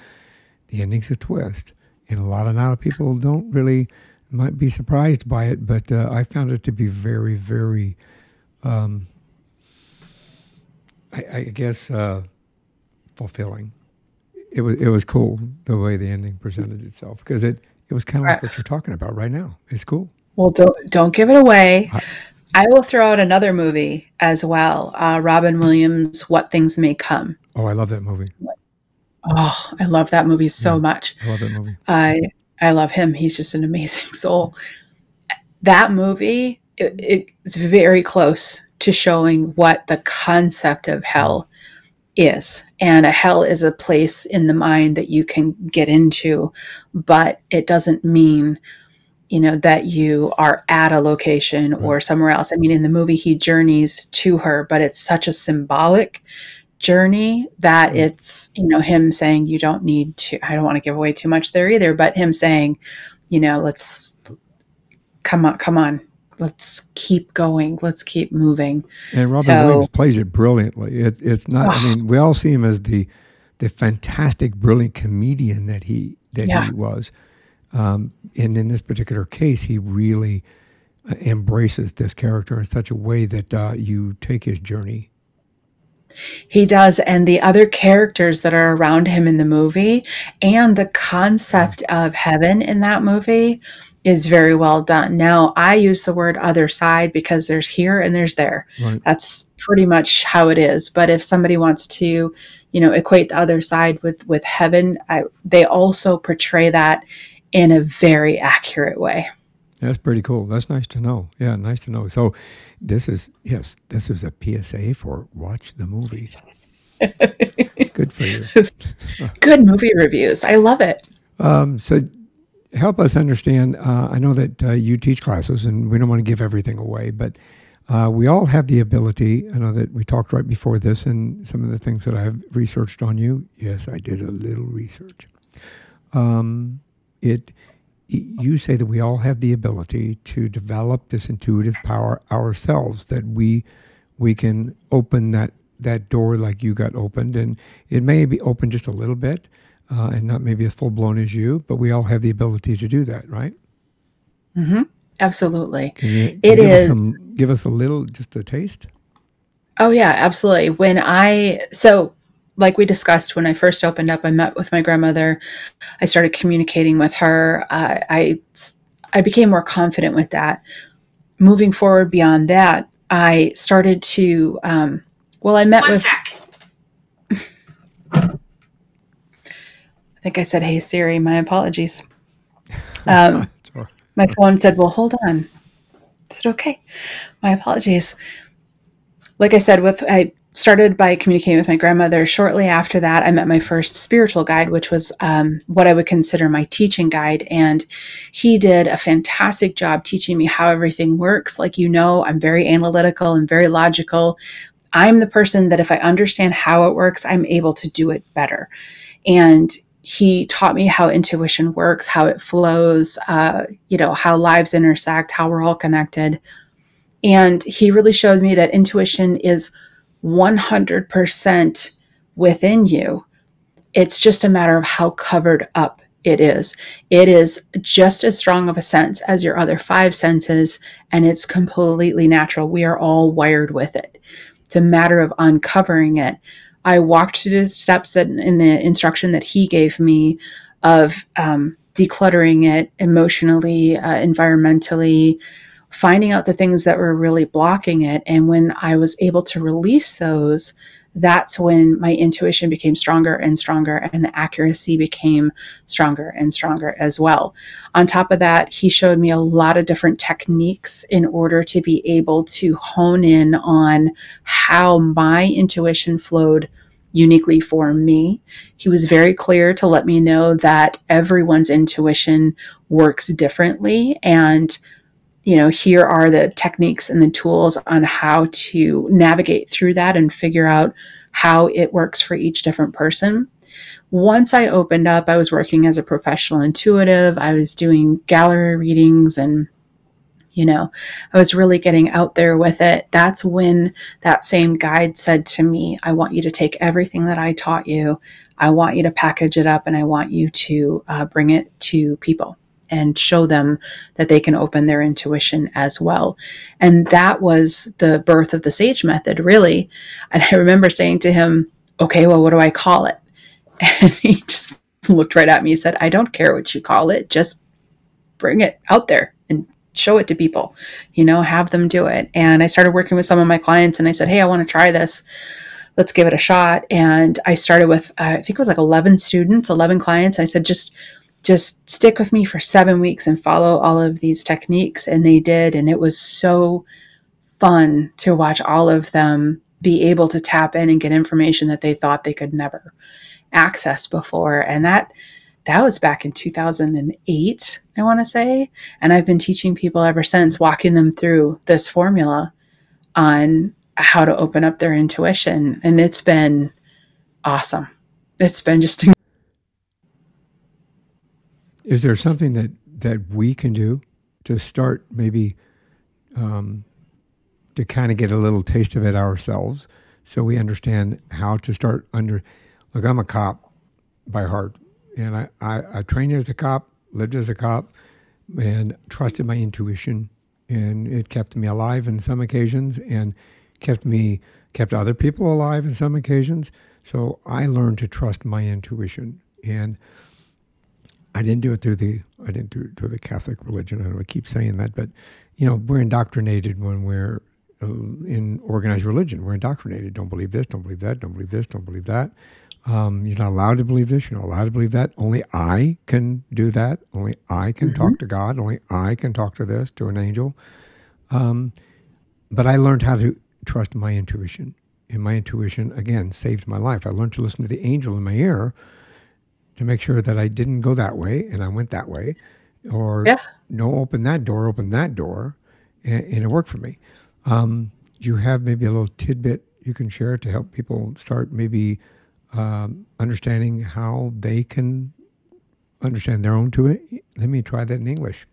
the ending's a twist. And a lot of now people don't really, might be surprised by it, but uh, I found it to be very, very, um, I, I guess, uh, fulfilling. It was it was cool the way the ending presented itself, because it, it was kind of like what you're talking about right now. It's cool. Well, don't don't give it away. I, I will throw out another movie as well. Uh, Robin Williams, What Things May Come. Oh, I love that movie. Oh, I love that movie so yeah, much. I love that movie. I I love him. He's just an amazing soul. That movie it, it's very close to showing what the concept of hell is. And a hell is a place in the mind that you can get into, but it doesn't mean, you know, that you are at a location or somewhere else. I mean, in the movie, he journeys to her, but it's such a symbolic journey that it's, you know, him saying, you don't need to, I don't want to give away too much there either, but him saying, you know, let's come on, come on, let's keep going, let's keep moving. And Robin so, Williams plays it brilliantly. It's it's not, oh. I mean, we all see him as the, the fantastic, brilliant comedian that he, that yeah. he was. Um, and in this particular case, he really embraces this character in such a way that uh, you take his journey. He does, and the other characters that are around him in the movie, and the concept of heaven in that movie is very well done. Now, I use the word other side because there's here and there's there. Right. That's pretty much how it is. But if somebody wants to, you know, equate the other side with, with heaven, I, they also portray that in a very accurate way. That's pretty cool. That's nice to know. Yeah, nice to know. So this is, yes, this is a P S A for watch the movie. It's good for you. Good movie reviews. I love it. Um, so help us understand, uh, I know that uh, you teach classes and we don't want to give everything away, but uh, we all have the ability. I know that we talked right before this and some of the things that I've researched on you. Yes, I did a little research. Um, it... You say that we all have the ability to develop this intuitive power ourselves, that we we can open that, that door like you got opened. And it may be open just a little bit uh, and not maybe as full-blown as you, but we all have the ability to do that, right? Mm-hmm. Absolutely. Can you, can it give is. Us some, give us a little, just a taste. Oh, yeah, absolutely. When I, so... Like we discussed, when I first opened up, I met with my grandmother. I started communicating with her. Uh, I I became more confident with that. Moving forward beyond that, I started to, um, well, I met One with... One sec. I think I said, hey, Siri, my apologies. Um, my phone said, well, hold on. I said, okay, my apologies. Like I said, with... I. started by communicating with my grandmother. Shortly after that, I met my first spiritual guide, which was um, what I would consider my teaching guide. And he did a fantastic job teaching me how everything works. Like, you know, I'm very analytical and very logical. I'm the person that if I understand how it works, I'm able to do it better. And he taught me how intuition works, how it flows, uh, you know, how lives intersect, how we're all connected. And he really showed me that intuition is one hundred percent within you. It's just a matter of how covered up it is. It is just as strong of a sense as your other five senses, and it's completely natural. We are all wired with it. It's a matter of uncovering it. I walked through the steps that in the instruction that he gave me of um, decluttering it emotionally, uh, environmentally, finding out the things that were really blocking it. And when I was able to release those, that's when my intuition became stronger and stronger, and the accuracy became stronger and stronger as well. On top of that, he showed me a lot of different techniques in order to be able to hone in on how my intuition flowed uniquely for me. He was very clear to let me know that everyone's intuition works differently, and you know, here are the techniques and the tools on how to navigate through that and figure out how it works for each different person. Once I opened up, I was working as a professional intuitive. I was doing gallery readings and, you know, I was really getting out there with it. That's when that same guide said to me, I want you to take everything that I taught you. I want you to package it up, and I want you to uh, bring it to people and show them that they can open their intuition as well. And that was the birth of the Sage Method, really. And I remember saying to him, okay, well, what do I call it? And he just looked right at me and said, I don't care what you call it. Just bring it out there and show it to people, you know, have them do it. And I started working with some of my clients, and I said, hey, I want to try this. Let's give it a shot. And I started with, uh, I think it was like eleven students, eleven clients. I said, just Just stick with me for seven weeks and follow all of these techniques. And they did. And it was so fun to watch all of them be able to tap in and get information that they thought they could never access before. And that that was back in two thousand eight, I want to say. And I've been teaching people ever since, walking them through this formula on how to open up their intuition. And it's been awesome. It's been just incredible. Is there something that, that we can do to start maybe um, to kind of get a little taste of it ourselves so we understand how to start under? Look, I'm a cop by heart, and I, I, I trained as a cop, lived as a cop, and trusted my intuition, and it kept me alive in some occasions and kept me kept other people alive in some occasions. So I learned to trust my intuition, and I didn't do it through the I didn't do it through the Catholic religion. I don't know, I keep saying that, but you know, we're indoctrinated when we're uh, in organized religion. We're indoctrinated. Don't believe this. Don't believe that. Don't believe this. Don't believe that. Um, you're not allowed to believe this. You're not allowed to believe that. Only I can do that. Only I can mm-hmm. talk to God. Only I can talk to this, to an angel. Um, but I learned how to trust my intuition, and my intuition again saved my life. I learned to listen to the angel in my ear, to make sure that I didn't go that way and I went that way, or yeah. no, open that door, open that door, and, and it worked for me. Um, do you have maybe a little tidbit you can share to help people start maybe um, understanding how they can understand their own to it? Let me try that in English.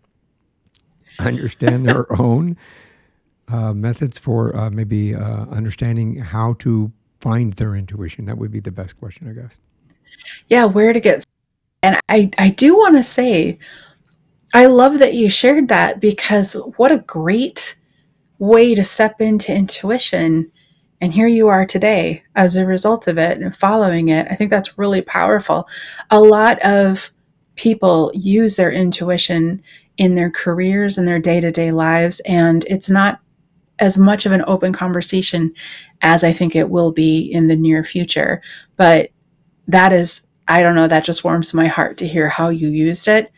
Understand their own uh, methods for uh, maybe uh, understanding how to find their intuition. That would be the best question, I guess. Yeah, where to get. And I, I do want to say, I love that you shared that, because what a great way to step into intuition. And here you are today as a result of it and following it. I think that's really powerful. A lot of people use their intuition in their careers and their day-to-day lives, and it's not as much of an open conversation as I think it will be in the near future. But that is, I don't know, that just warms my heart to hear how you used it.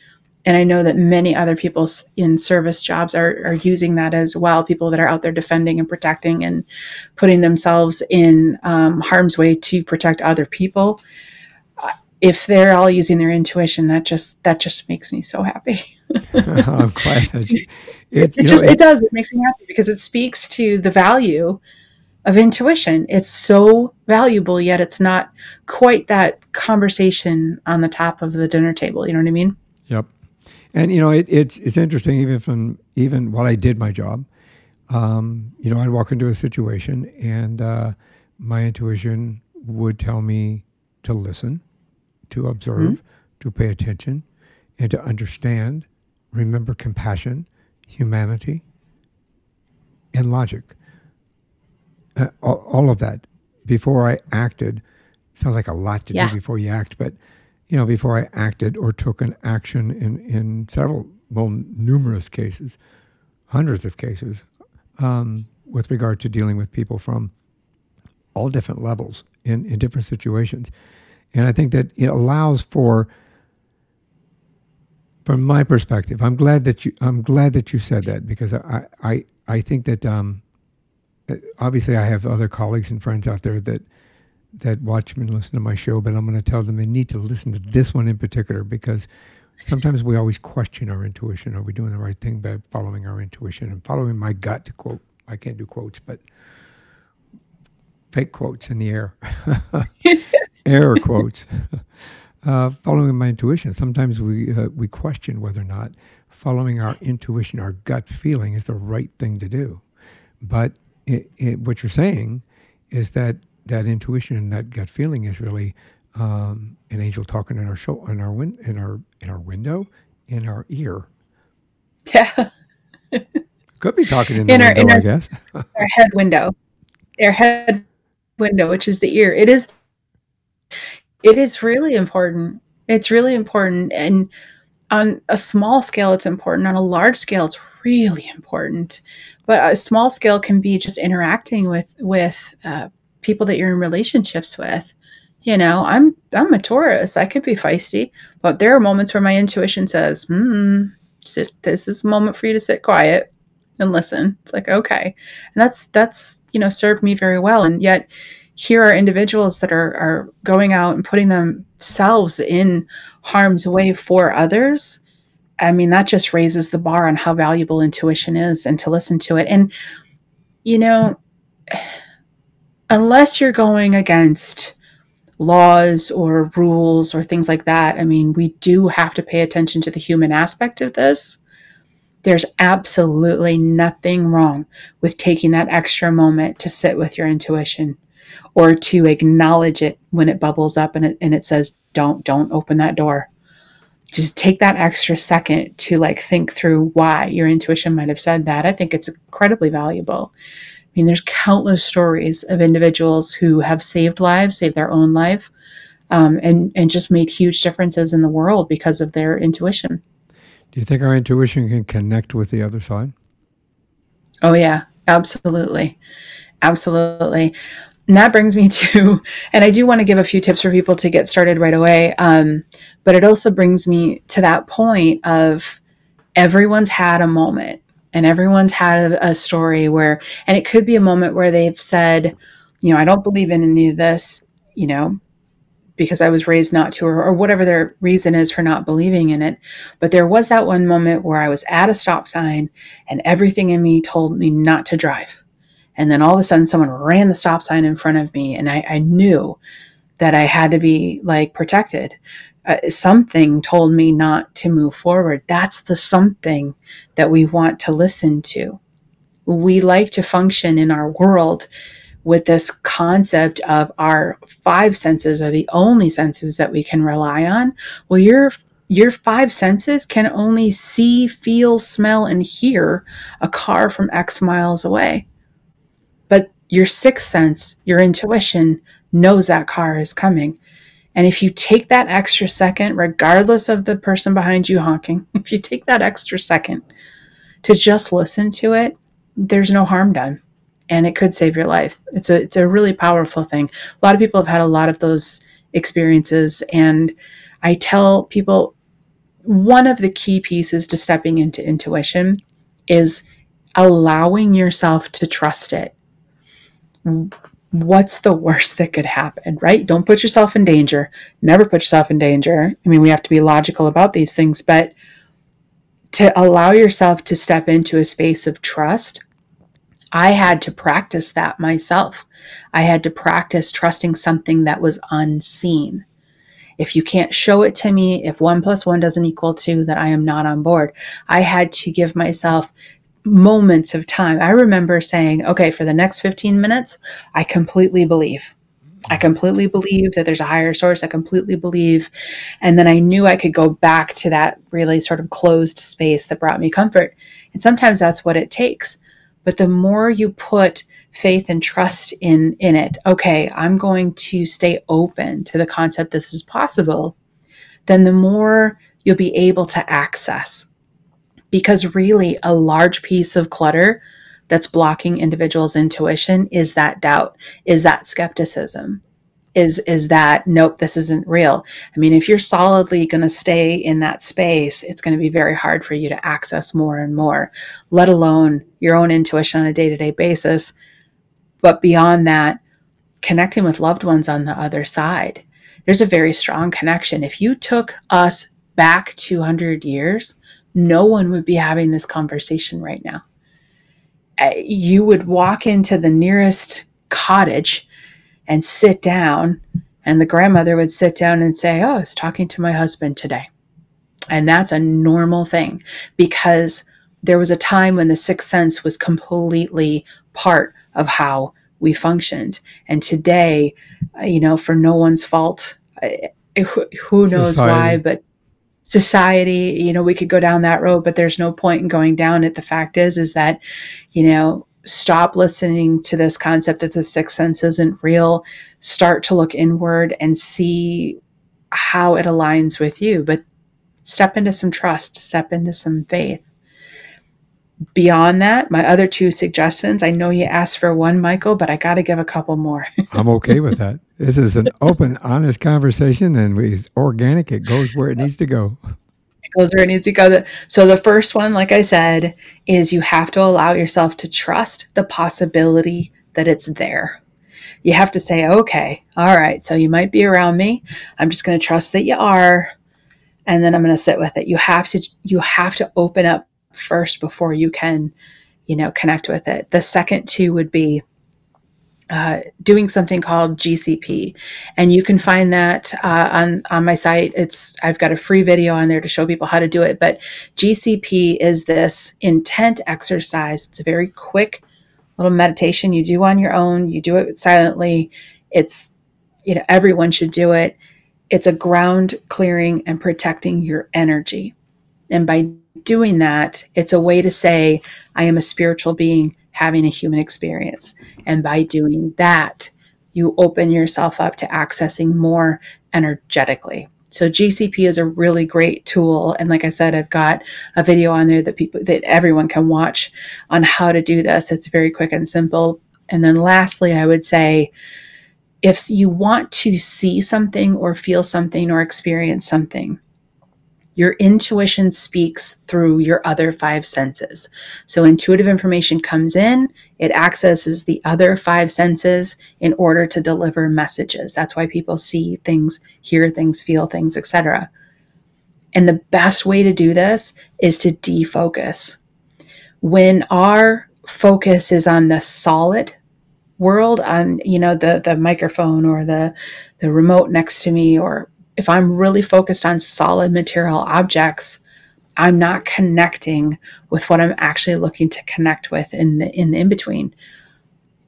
And I know that many other people in service jobs are, are using that as well. People that are out there defending and protecting and putting themselves in um, harm's way to protect other people. If they're all using their intuition, that just that just makes me so happy. I'm glad that you, it, it, it just know, it, it does. It makes me happy because it speaks to the value of intuition. It's so valuable, yet it's not quite that conversation on the top of the dinner table. You know what I mean? Yep. And you know, it, it's it's interesting. Even from even while I did my job, um, you know, I'd walk into a situation, and uh, my intuition would tell me to listen, to observe, mm-hmm. to pay attention, and to understand. Remember compassion, humanity, and logic. Uh, all, all of that before I acted. Sounds like a lot to yeah. do before you act, but you know, before I acted or took an action in, in several, well, numerous cases, hundreds of cases, um, with regard to dealing with people from all different levels in, in different situations. And I think that it allows for, from my perspective, I'm glad that you, I'm glad that you said that, because I, I, I think that, um, obviously, I have other colleagues and friends out there that that watch and listen to my show, but I'm going to tell them they need to listen to this one in particular, because sometimes we always question our intuition. Are we doing the right thing by following our intuition and following my gut, to quote? I can't do quotes, but fake quotes in the air. Air quotes. Uh, following my intuition. Sometimes we uh, we question whether or not following our intuition, our gut feeling, is the right thing to do. But It, it, what you're saying is that that intuition and that gut feeling is really um, an angel talking in our show, in our win, in our in our window, in our ear. Yeah, could be talking in, in the our, window, in our, I guess. Our head window, our head window, which is the ear. It is. It is really important. It's really important, and on a small scale, it's important. On a large scale, it's really important. But a small scale can be just interacting with with uh, people that you're in relationships with. You know, I'm I'm a Taurus. I could be feisty, but there are moments where my intuition says, "Hmm, this is a moment for you to sit quiet and listen." It's like, okay, and that's that's you know served me very well. And yet, here are individuals that are, are going out and putting themselves in harm's way for others. I mean, that just raises the bar on how valuable intuition is and to listen to it. And, you know, unless you're going against laws or rules or things like that, I mean, we do have to pay attention to the human aspect of this. There's absolutely nothing wrong with taking that extra moment to sit with your intuition or to acknowledge it when it bubbles up and it, and it says, don't, don't open that door. Just take that extra second to like think through why your intuition might have said that. I think it's incredibly valuable. I mean, there's countless stories of individuals who have saved lives, saved their own life, um, and, and just made huge differences in the world because of their intuition. Do you think our intuition can connect with the other side? Oh, yeah, absolutely. Absolutely. And that brings me to, and I do want to give a few tips for people to get started right away. Um, but it also brings me to that point of everyone's had a moment and everyone's had a, a story where, and it could be a moment where they've said, you know, I don't believe in any of this, you know, because I was raised not to, or, or whatever their reason is for not believing in it. But there was that one moment where I was at a stop sign and everything in me told me not to drive. And then all of a sudden someone ran the stop sign in front of me and I, I knew that I had to be like protected. Uh, something told me not to move forward. That's the something that we want to listen to. We like to function in our world with this concept of our five senses are the only senses that we can rely on. Well, your your five senses can only see, feel, smell, and hear a car from X miles away. But your sixth sense, your intuition, knows that car is coming. And if you take that extra second, regardless of the person behind you honking, if you take that extra second to just listen to it, there's no harm done. And it could save your life. It's a it's a really powerful thing. A lot of people have had a lot of those experiences. And I tell people one of the key pieces to stepping into intuition is allowing yourself to trust it. What's the worst that could happen, right? Don't put yourself in danger. Never put yourself in danger. I mean, we have to be logical about these things, but to allow yourself to step into a space of trust, I had to practice that myself. I had to practice trusting something that was unseen. If you can't show it to me, if one plus one doesn't equal two, that I am not on board. I had to give myself moments of time. I remember saying, okay, for the next fifteen minutes, I completely believe. I completely believe that there's a higher source. I completely believe. And then I knew I could go back to that really sort of closed space that brought me comfort. And sometimes that's what it takes. But the more you put faith and trust in, in it, okay, I'm going to stay open to the concept this is possible, then the more you'll be able to access. Because really a large piece of clutter that's blocking individuals' intuition is that doubt, is that skepticism, is, is that, nope, this isn't real. I mean, if you're solidly going to stay in that space, it's going to be very hard for you to access more and more, let alone your own intuition on a day-to-day basis. But beyond that, connecting with loved ones on the other side, there's a very strong connection. If you took us back two hundred years, no one would be having this conversation right now. You would walk into the nearest cottage and sit down, and the grandmother would sit down and say, oh, I was talking to my husband today. And that's a normal thing, because there was a time when the sixth sense was completely part of how we functioned. And today, you know, for no one's fault, who knows why, but society, you know, we could go down that road, but there's no point in going down it. The fact is, is that, you know, stop listening to this concept that the sixth sense isn't real. Start to look inward and see how it aligns with you. But step into some trust, step into some faith. Beyond that, my other two suggestions, I know you asked for one, Michael, but I got to give a couple more. I'm okay with that. This is an open, honest conversation, and it's organic. It goes where it needs to go. It goes where it needs to go. So the first one, like I said, is you have to allow yourself to trust the possibility that it's there. you have to say, okay, all right, so you might be around me. I'm just going to trust that you are. And then I'm going to sit with it. You have to, you have to open up first before you can, you know, connect with it. The second two would be uh, doing something called G C P. And you can find that uh, on, on my site. It's, I've got a free video on there to show people how to do it. But G C P is this intent exercise. It's a very quick little meditation you do on your own. You do it silently. It's, you know, everyone should do it. It's a ground clearing and protecting your energy. And by doing that, it's a way to say, I am a spiritual being having a human experience. And by doing that, you open yourself up to accessing more energetically. So G C P is a really great tool. And like I said, I've got a video on there that people, that everyone can watch on how to do this. It's very quick and simple. And then lastly, I would say, if you want to see something or feel something or experience something, your intuition speaks through your other five senses. So intuitive information comes in, it accesses the other five senses in order to deliver messages. That's why people see things, hear things, feel things, et cetera. And the best way to do this is to defocus. When our focus is on the solid world, on, you know, the the microphone or the the remote next to me, or if I'm really focused on solid material objects, I'm not connecting with what I'm actually looking to connect with in the in the in-between.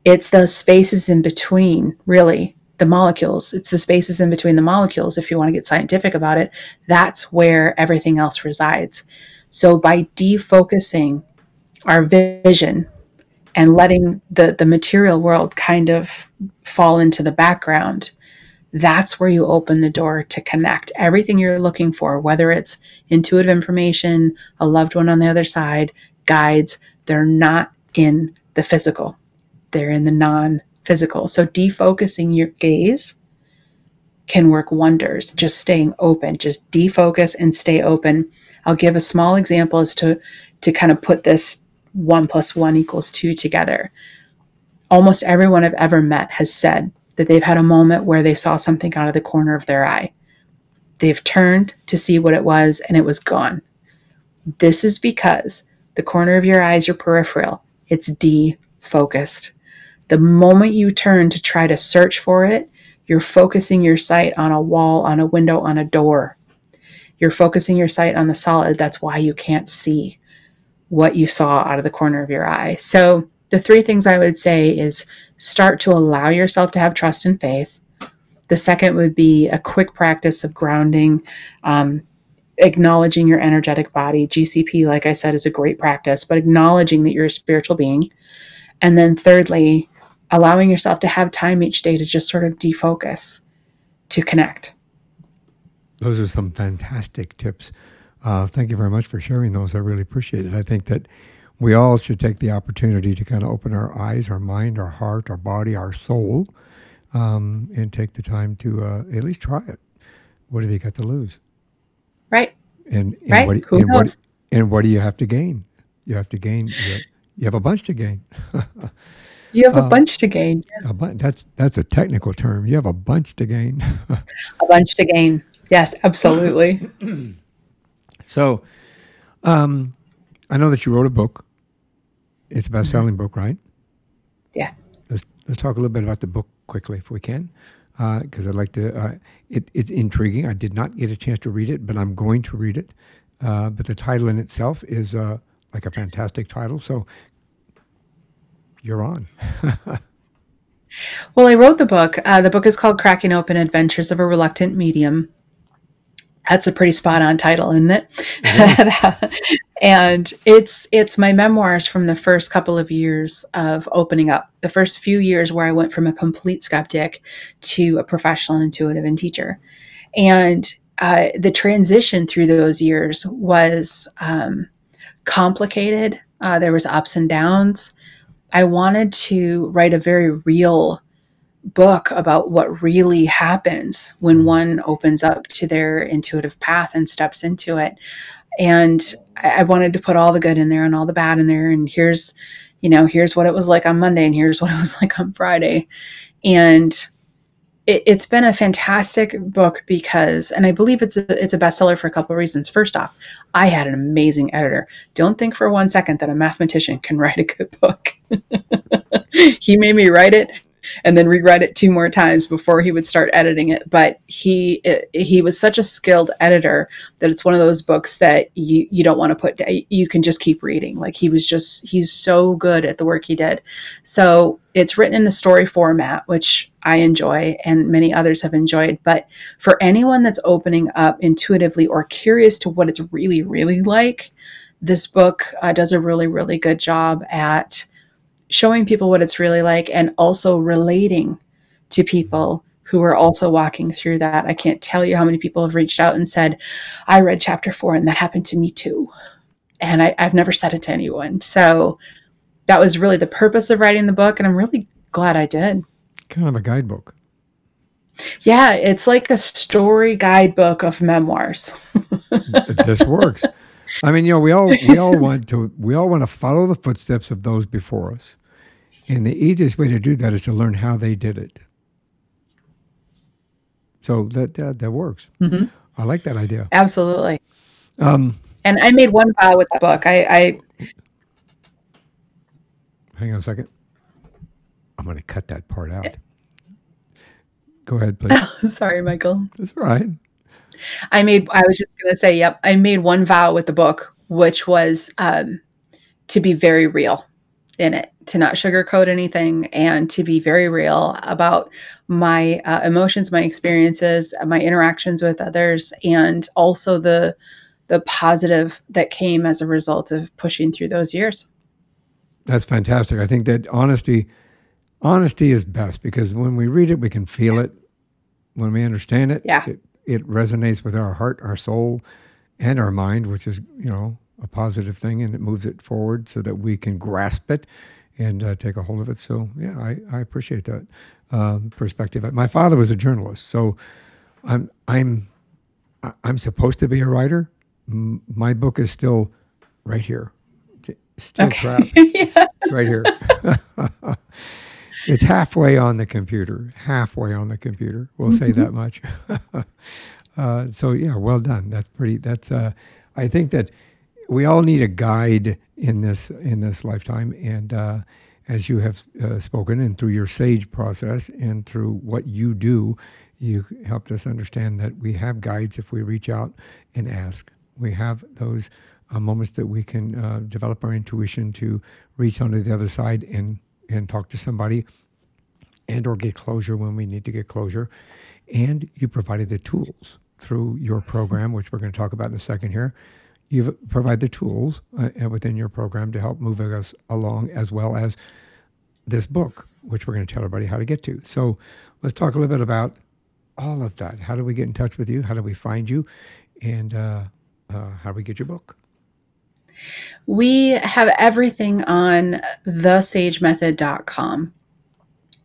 It's those spaces in between, really, the molecules. It's the spaces in between the molecules, if you want to get scientific about it. That's where everything else resides. So by defocusing our vision and letting the, the material world kind of fall into the background, that's where you open the door to connect everything you're looking for, whether it's intuitive information, a loved one on the other side, guides. They're not in the physical. They're in the non-physical. So defocusing your gaze can work wonders. Just staying open, just defocus and stay open. I'll give a small example as to, to kind of put this one plus one equals two together. Almost everyone I've ever met has said that they've had a moment where they saw something out of the corner of their eye. They've turned to see what it was and it was gone. This is because the corner of your eye is your peripheral. It's defocused. The moment you turn to try to search for it, you're focusing your sight on a wall, on a window, on a door. You're focusing your sight on the solid. That's why you can't see what you saw out of the corner of your eye. So the three things I would say is start to allow yourself to have trust and faith. The second would be a quick practice of grounding, um, acknowledging your energetic body. G C P, like I said, is a great practice, but acknowledging that you're a spiritual being. And then thirdly, allowing yourself to have time each day to just sort of defocus, to connect. Those are some fantastic tips. Uh, thank you very much for sharing those. I really appreciate it. I think that we all should take the opportunity to kind of open our eyes, our mind, our heart, our body, our soul, um, and take the time to uh, at least try it. What have you got to lose? Right. And, and right. What, Who and knows? What, and what do you have to gain? You have to gain. You have, you have a bunch to gain. You have a uh, bunch to gain. Yeah. A bu- that's that's a technical term. You have a bunch to gain. A bunch to gain. Yes, absolutely. So, um, I know that you wrote a book. It's a best-selling book, right? Yeah. Let's let's talk a little bit about the book quickly, if we can, because uh, I'd like to. Uh, it, it's intriguing. I did not get a chance to read it, but I'm going to read it. Uh, but the title in itself is uh, like a fantastic title. So, you're on. Well, I wrote the book. Uh, the book is called "Cracking Open: Adventures of a Reluctant Medium." That's a pretty spot on title, isn't it? Mm-hmm. And it's it's my memoirs from the first couple of years of opening up, the first few years where I went from a complete skeptic to a professional intuitive and teacher. And uh, the transition through those years was um, complicated. Uh, there was ups and downs. I wanted to write a very real book about what really happens when one opens up to their intuitive path and steps into it. And I wanted to put all the good in there and all the bad in there. And here's, you know, here's what it was like on Monday and here's what it was like on Friday. And it, it's been a fantastic book because, and I believe it's a, it's a bestseller for a couple of reasons. First off, I had an amazing editor. Don't think for one second that a mathematician can write a good book. He made me write it and then rewrite it two more times before he would start editing it. But he it, he was such a skilled editor that it's one of those books that you, you don't want to put down. You can just keep reading. Like he was just, he's so good at the work he did. So it's written in a story format, which I enjoy and many others have enjoyed. But for anyone that's opening up intuitively or curious to what it's really, really like, this book uh, does a really, really good job at showing people what it's really like and also relating to people who are also walking through that. I can't tell you how many people have reached out and said, I read chapter four and that happened to me too. And I, I've never said it to anyone. So that was really the purpose of writing the book. And I'm really glad I did. Kind of a guidebook. Yeah. It's like a story guidebook of memoirs. This works. I mean, you know, we all we all want to we all want to follow the footsteps of those before us, and the easiest way to do that is to learn how they did it. So that that, that works. Mm-hmm. I like that idea. Absolutely. Um, and I made one vow with the book. I, I hang on a second. I'm going to cut that part out. Go ahead, please. Oh, sorry, Michael. That's all right. I made, I was just going to say, yep, I made one vow with the book, which was um, to be very real in it, to not sugarcoat anything and to be very real about my uh, emotions, my experiences, my interactions with others, and also the, the positive that came as a result of pushing through those years. That's fantastic. I think that honesty, honesty is best because when we read it, we can feel it. When we understand it, yeah. it It resonates with our heart, our soul, and our mind, which is, you know, a positive thing, and it moves it forward so that we can grasp it and uh, take a hold of it. So, yeah, I, I appreciate that um, perspective. My father was a journalist, so I'm I'm I'm supposed to be a writer. M- my book is still right here, it's still okay. crap, it's right here. It's halfway on the computer, halfway on the computer. We'll say that much. uh, so yeah, well done. That's pretty, that's, uh, I think that we all need a guide in this, in this lifetime. And uh, as you have uh, spoken and through your SAGE process and through what you do, you helped us understand that we have guides if we reach out and ask. We have those uh, moments that we can uh, develop our intuition to reach onto the other side and and talk to somebody and or get closure when we need to get closure. And you provided the tools through your program, which we're going to talk about in a second here. You provide the tools uh, within your program to help move us along, as well as this book, which we're going to tell everybody how to get to. So let's talk a little bit about all of that. How do we get in touch with you? How do we find you? And uh, uh, how do we get your book? We have everything on the sage method dot com.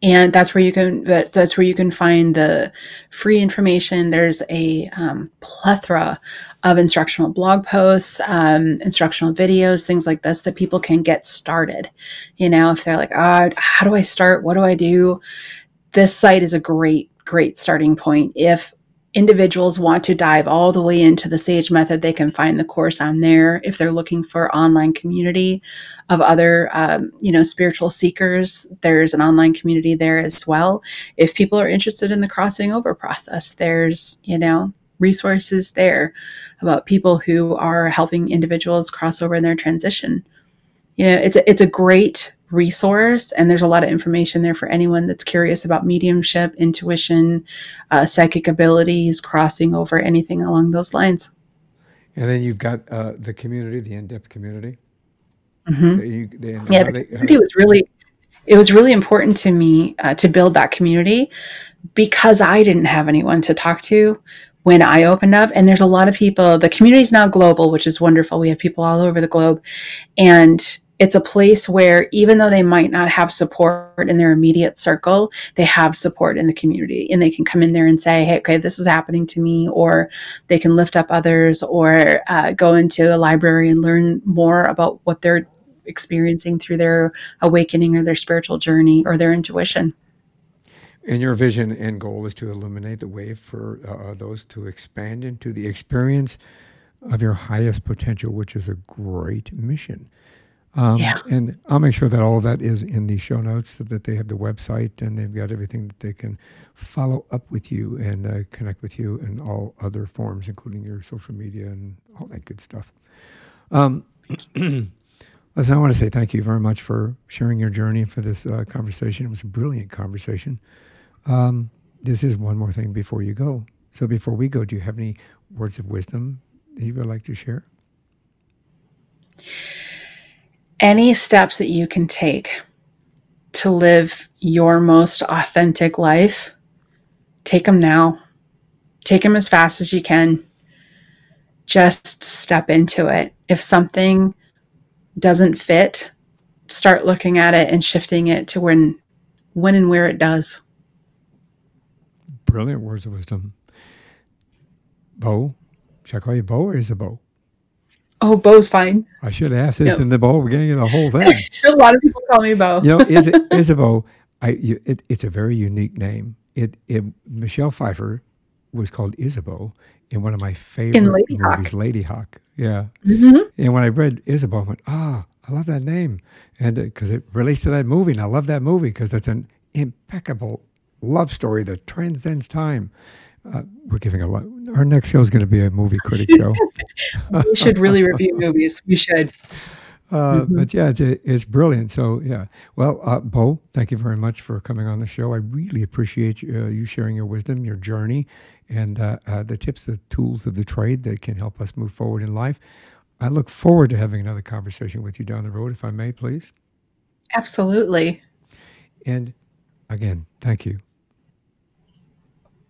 And that's where you can, that, that's where you can find the free information. There's a um, plethora of instructional blog posts, um, instructional videos, things like this that people can get started. You know, if they're like, oh, how do I start? What do I do? This site is a great, great starting point. If individuals want to dive all the way into the SAGE method, they can find the course on there. If they're looking for online community of other, um, you know, spiritual seekers, there's an online community there as well. If people are interested in the crossing over process, there's, you know, resources there about people who are helping individuals cross over in their transition. You know, it's a, it's a great resource, and there's a lot of information there for anyone that's curious about mediumship, intuition, uh, psychic abilities, crossing over, anything along those lines. And then you've got uh, the community, the in-depth community. Mm-hmm. That you, they, yeah, the they, community was really, it was really important to me uh, to build that community because I didn't have anyone to talk to when I opened up. And there's a lot of people, the community is now global, which is wonderful. We have people all over the globe, and it's a place where even though they might not have support in their immediate circle, they have support in the community, and they can come in there and say, hey, okay, this is happening to me, or they can lift up others, or uh, go into a library and learn more about what they're experiencing through their awakening or their spiritual journey or their intuition. And your vision and goal is to illuminate the way for uh, those to expand into the experience of your highest potential, which is a great mission. Um, yeah. And I'll make sure that all of that is in the show notes, so that they have the website and they've got everything that they can follow up with you and uh, connect with you in all other forms, including your social media and all that good stuff. Um, listen, I want to say thank you very much for sharing your journey, for this uh, conversation. It was a brilliant conversation. Um, this is one more thing before you go. So before we go, do you have any words of wisdom that you would like to share? Any steps that you can take to live your most authentic life, take them now. Take them as fast as you can. Just step into it. If something doesn't fit, start looking at it and shifting it to when, when and where it does. Brilliant words of wisdom. Beau, should I call you Beau or Isabeau? Oh, Beau's fine. I should ask this yep. in the Beau. We're getting the whole thing. A lot of people call me Beau. You know, is it, Isabeau, I, you, it, it's a very unique name. It, it Michelle Pfeiffer was called Isabeau in one of my favorite in Ladyhawke. movies, Ladyhawke. Yeah. Mm-hmm. And when I read Isabeau, I went, ah, I love that name. And because uh, it relates to that movie, and I love that movie because it's an impeccable love story that transcends time. Uh, we're giving a lot. Our next show is going to be a movie critic show. We should really review movies. We should. Uh, mm-hmm. But yeah, it's, it's brilliant. So yeah. Well, uh, Beau, thank you very much for coming on the show. I really appreciate uh, you sharing your wisdom, your journey, and uh, uh, the tips, the tools of the trade that can help us move forward in life. I look forward to having another conversation with you down the road, if I may, please. Absolutely. And again, thank you.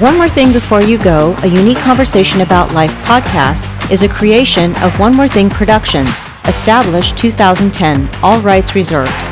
One More Thing Before You Go, a unique conversation about life podcast, is a creation of One More Thing Productions, established two thousand ten, all rights reserved.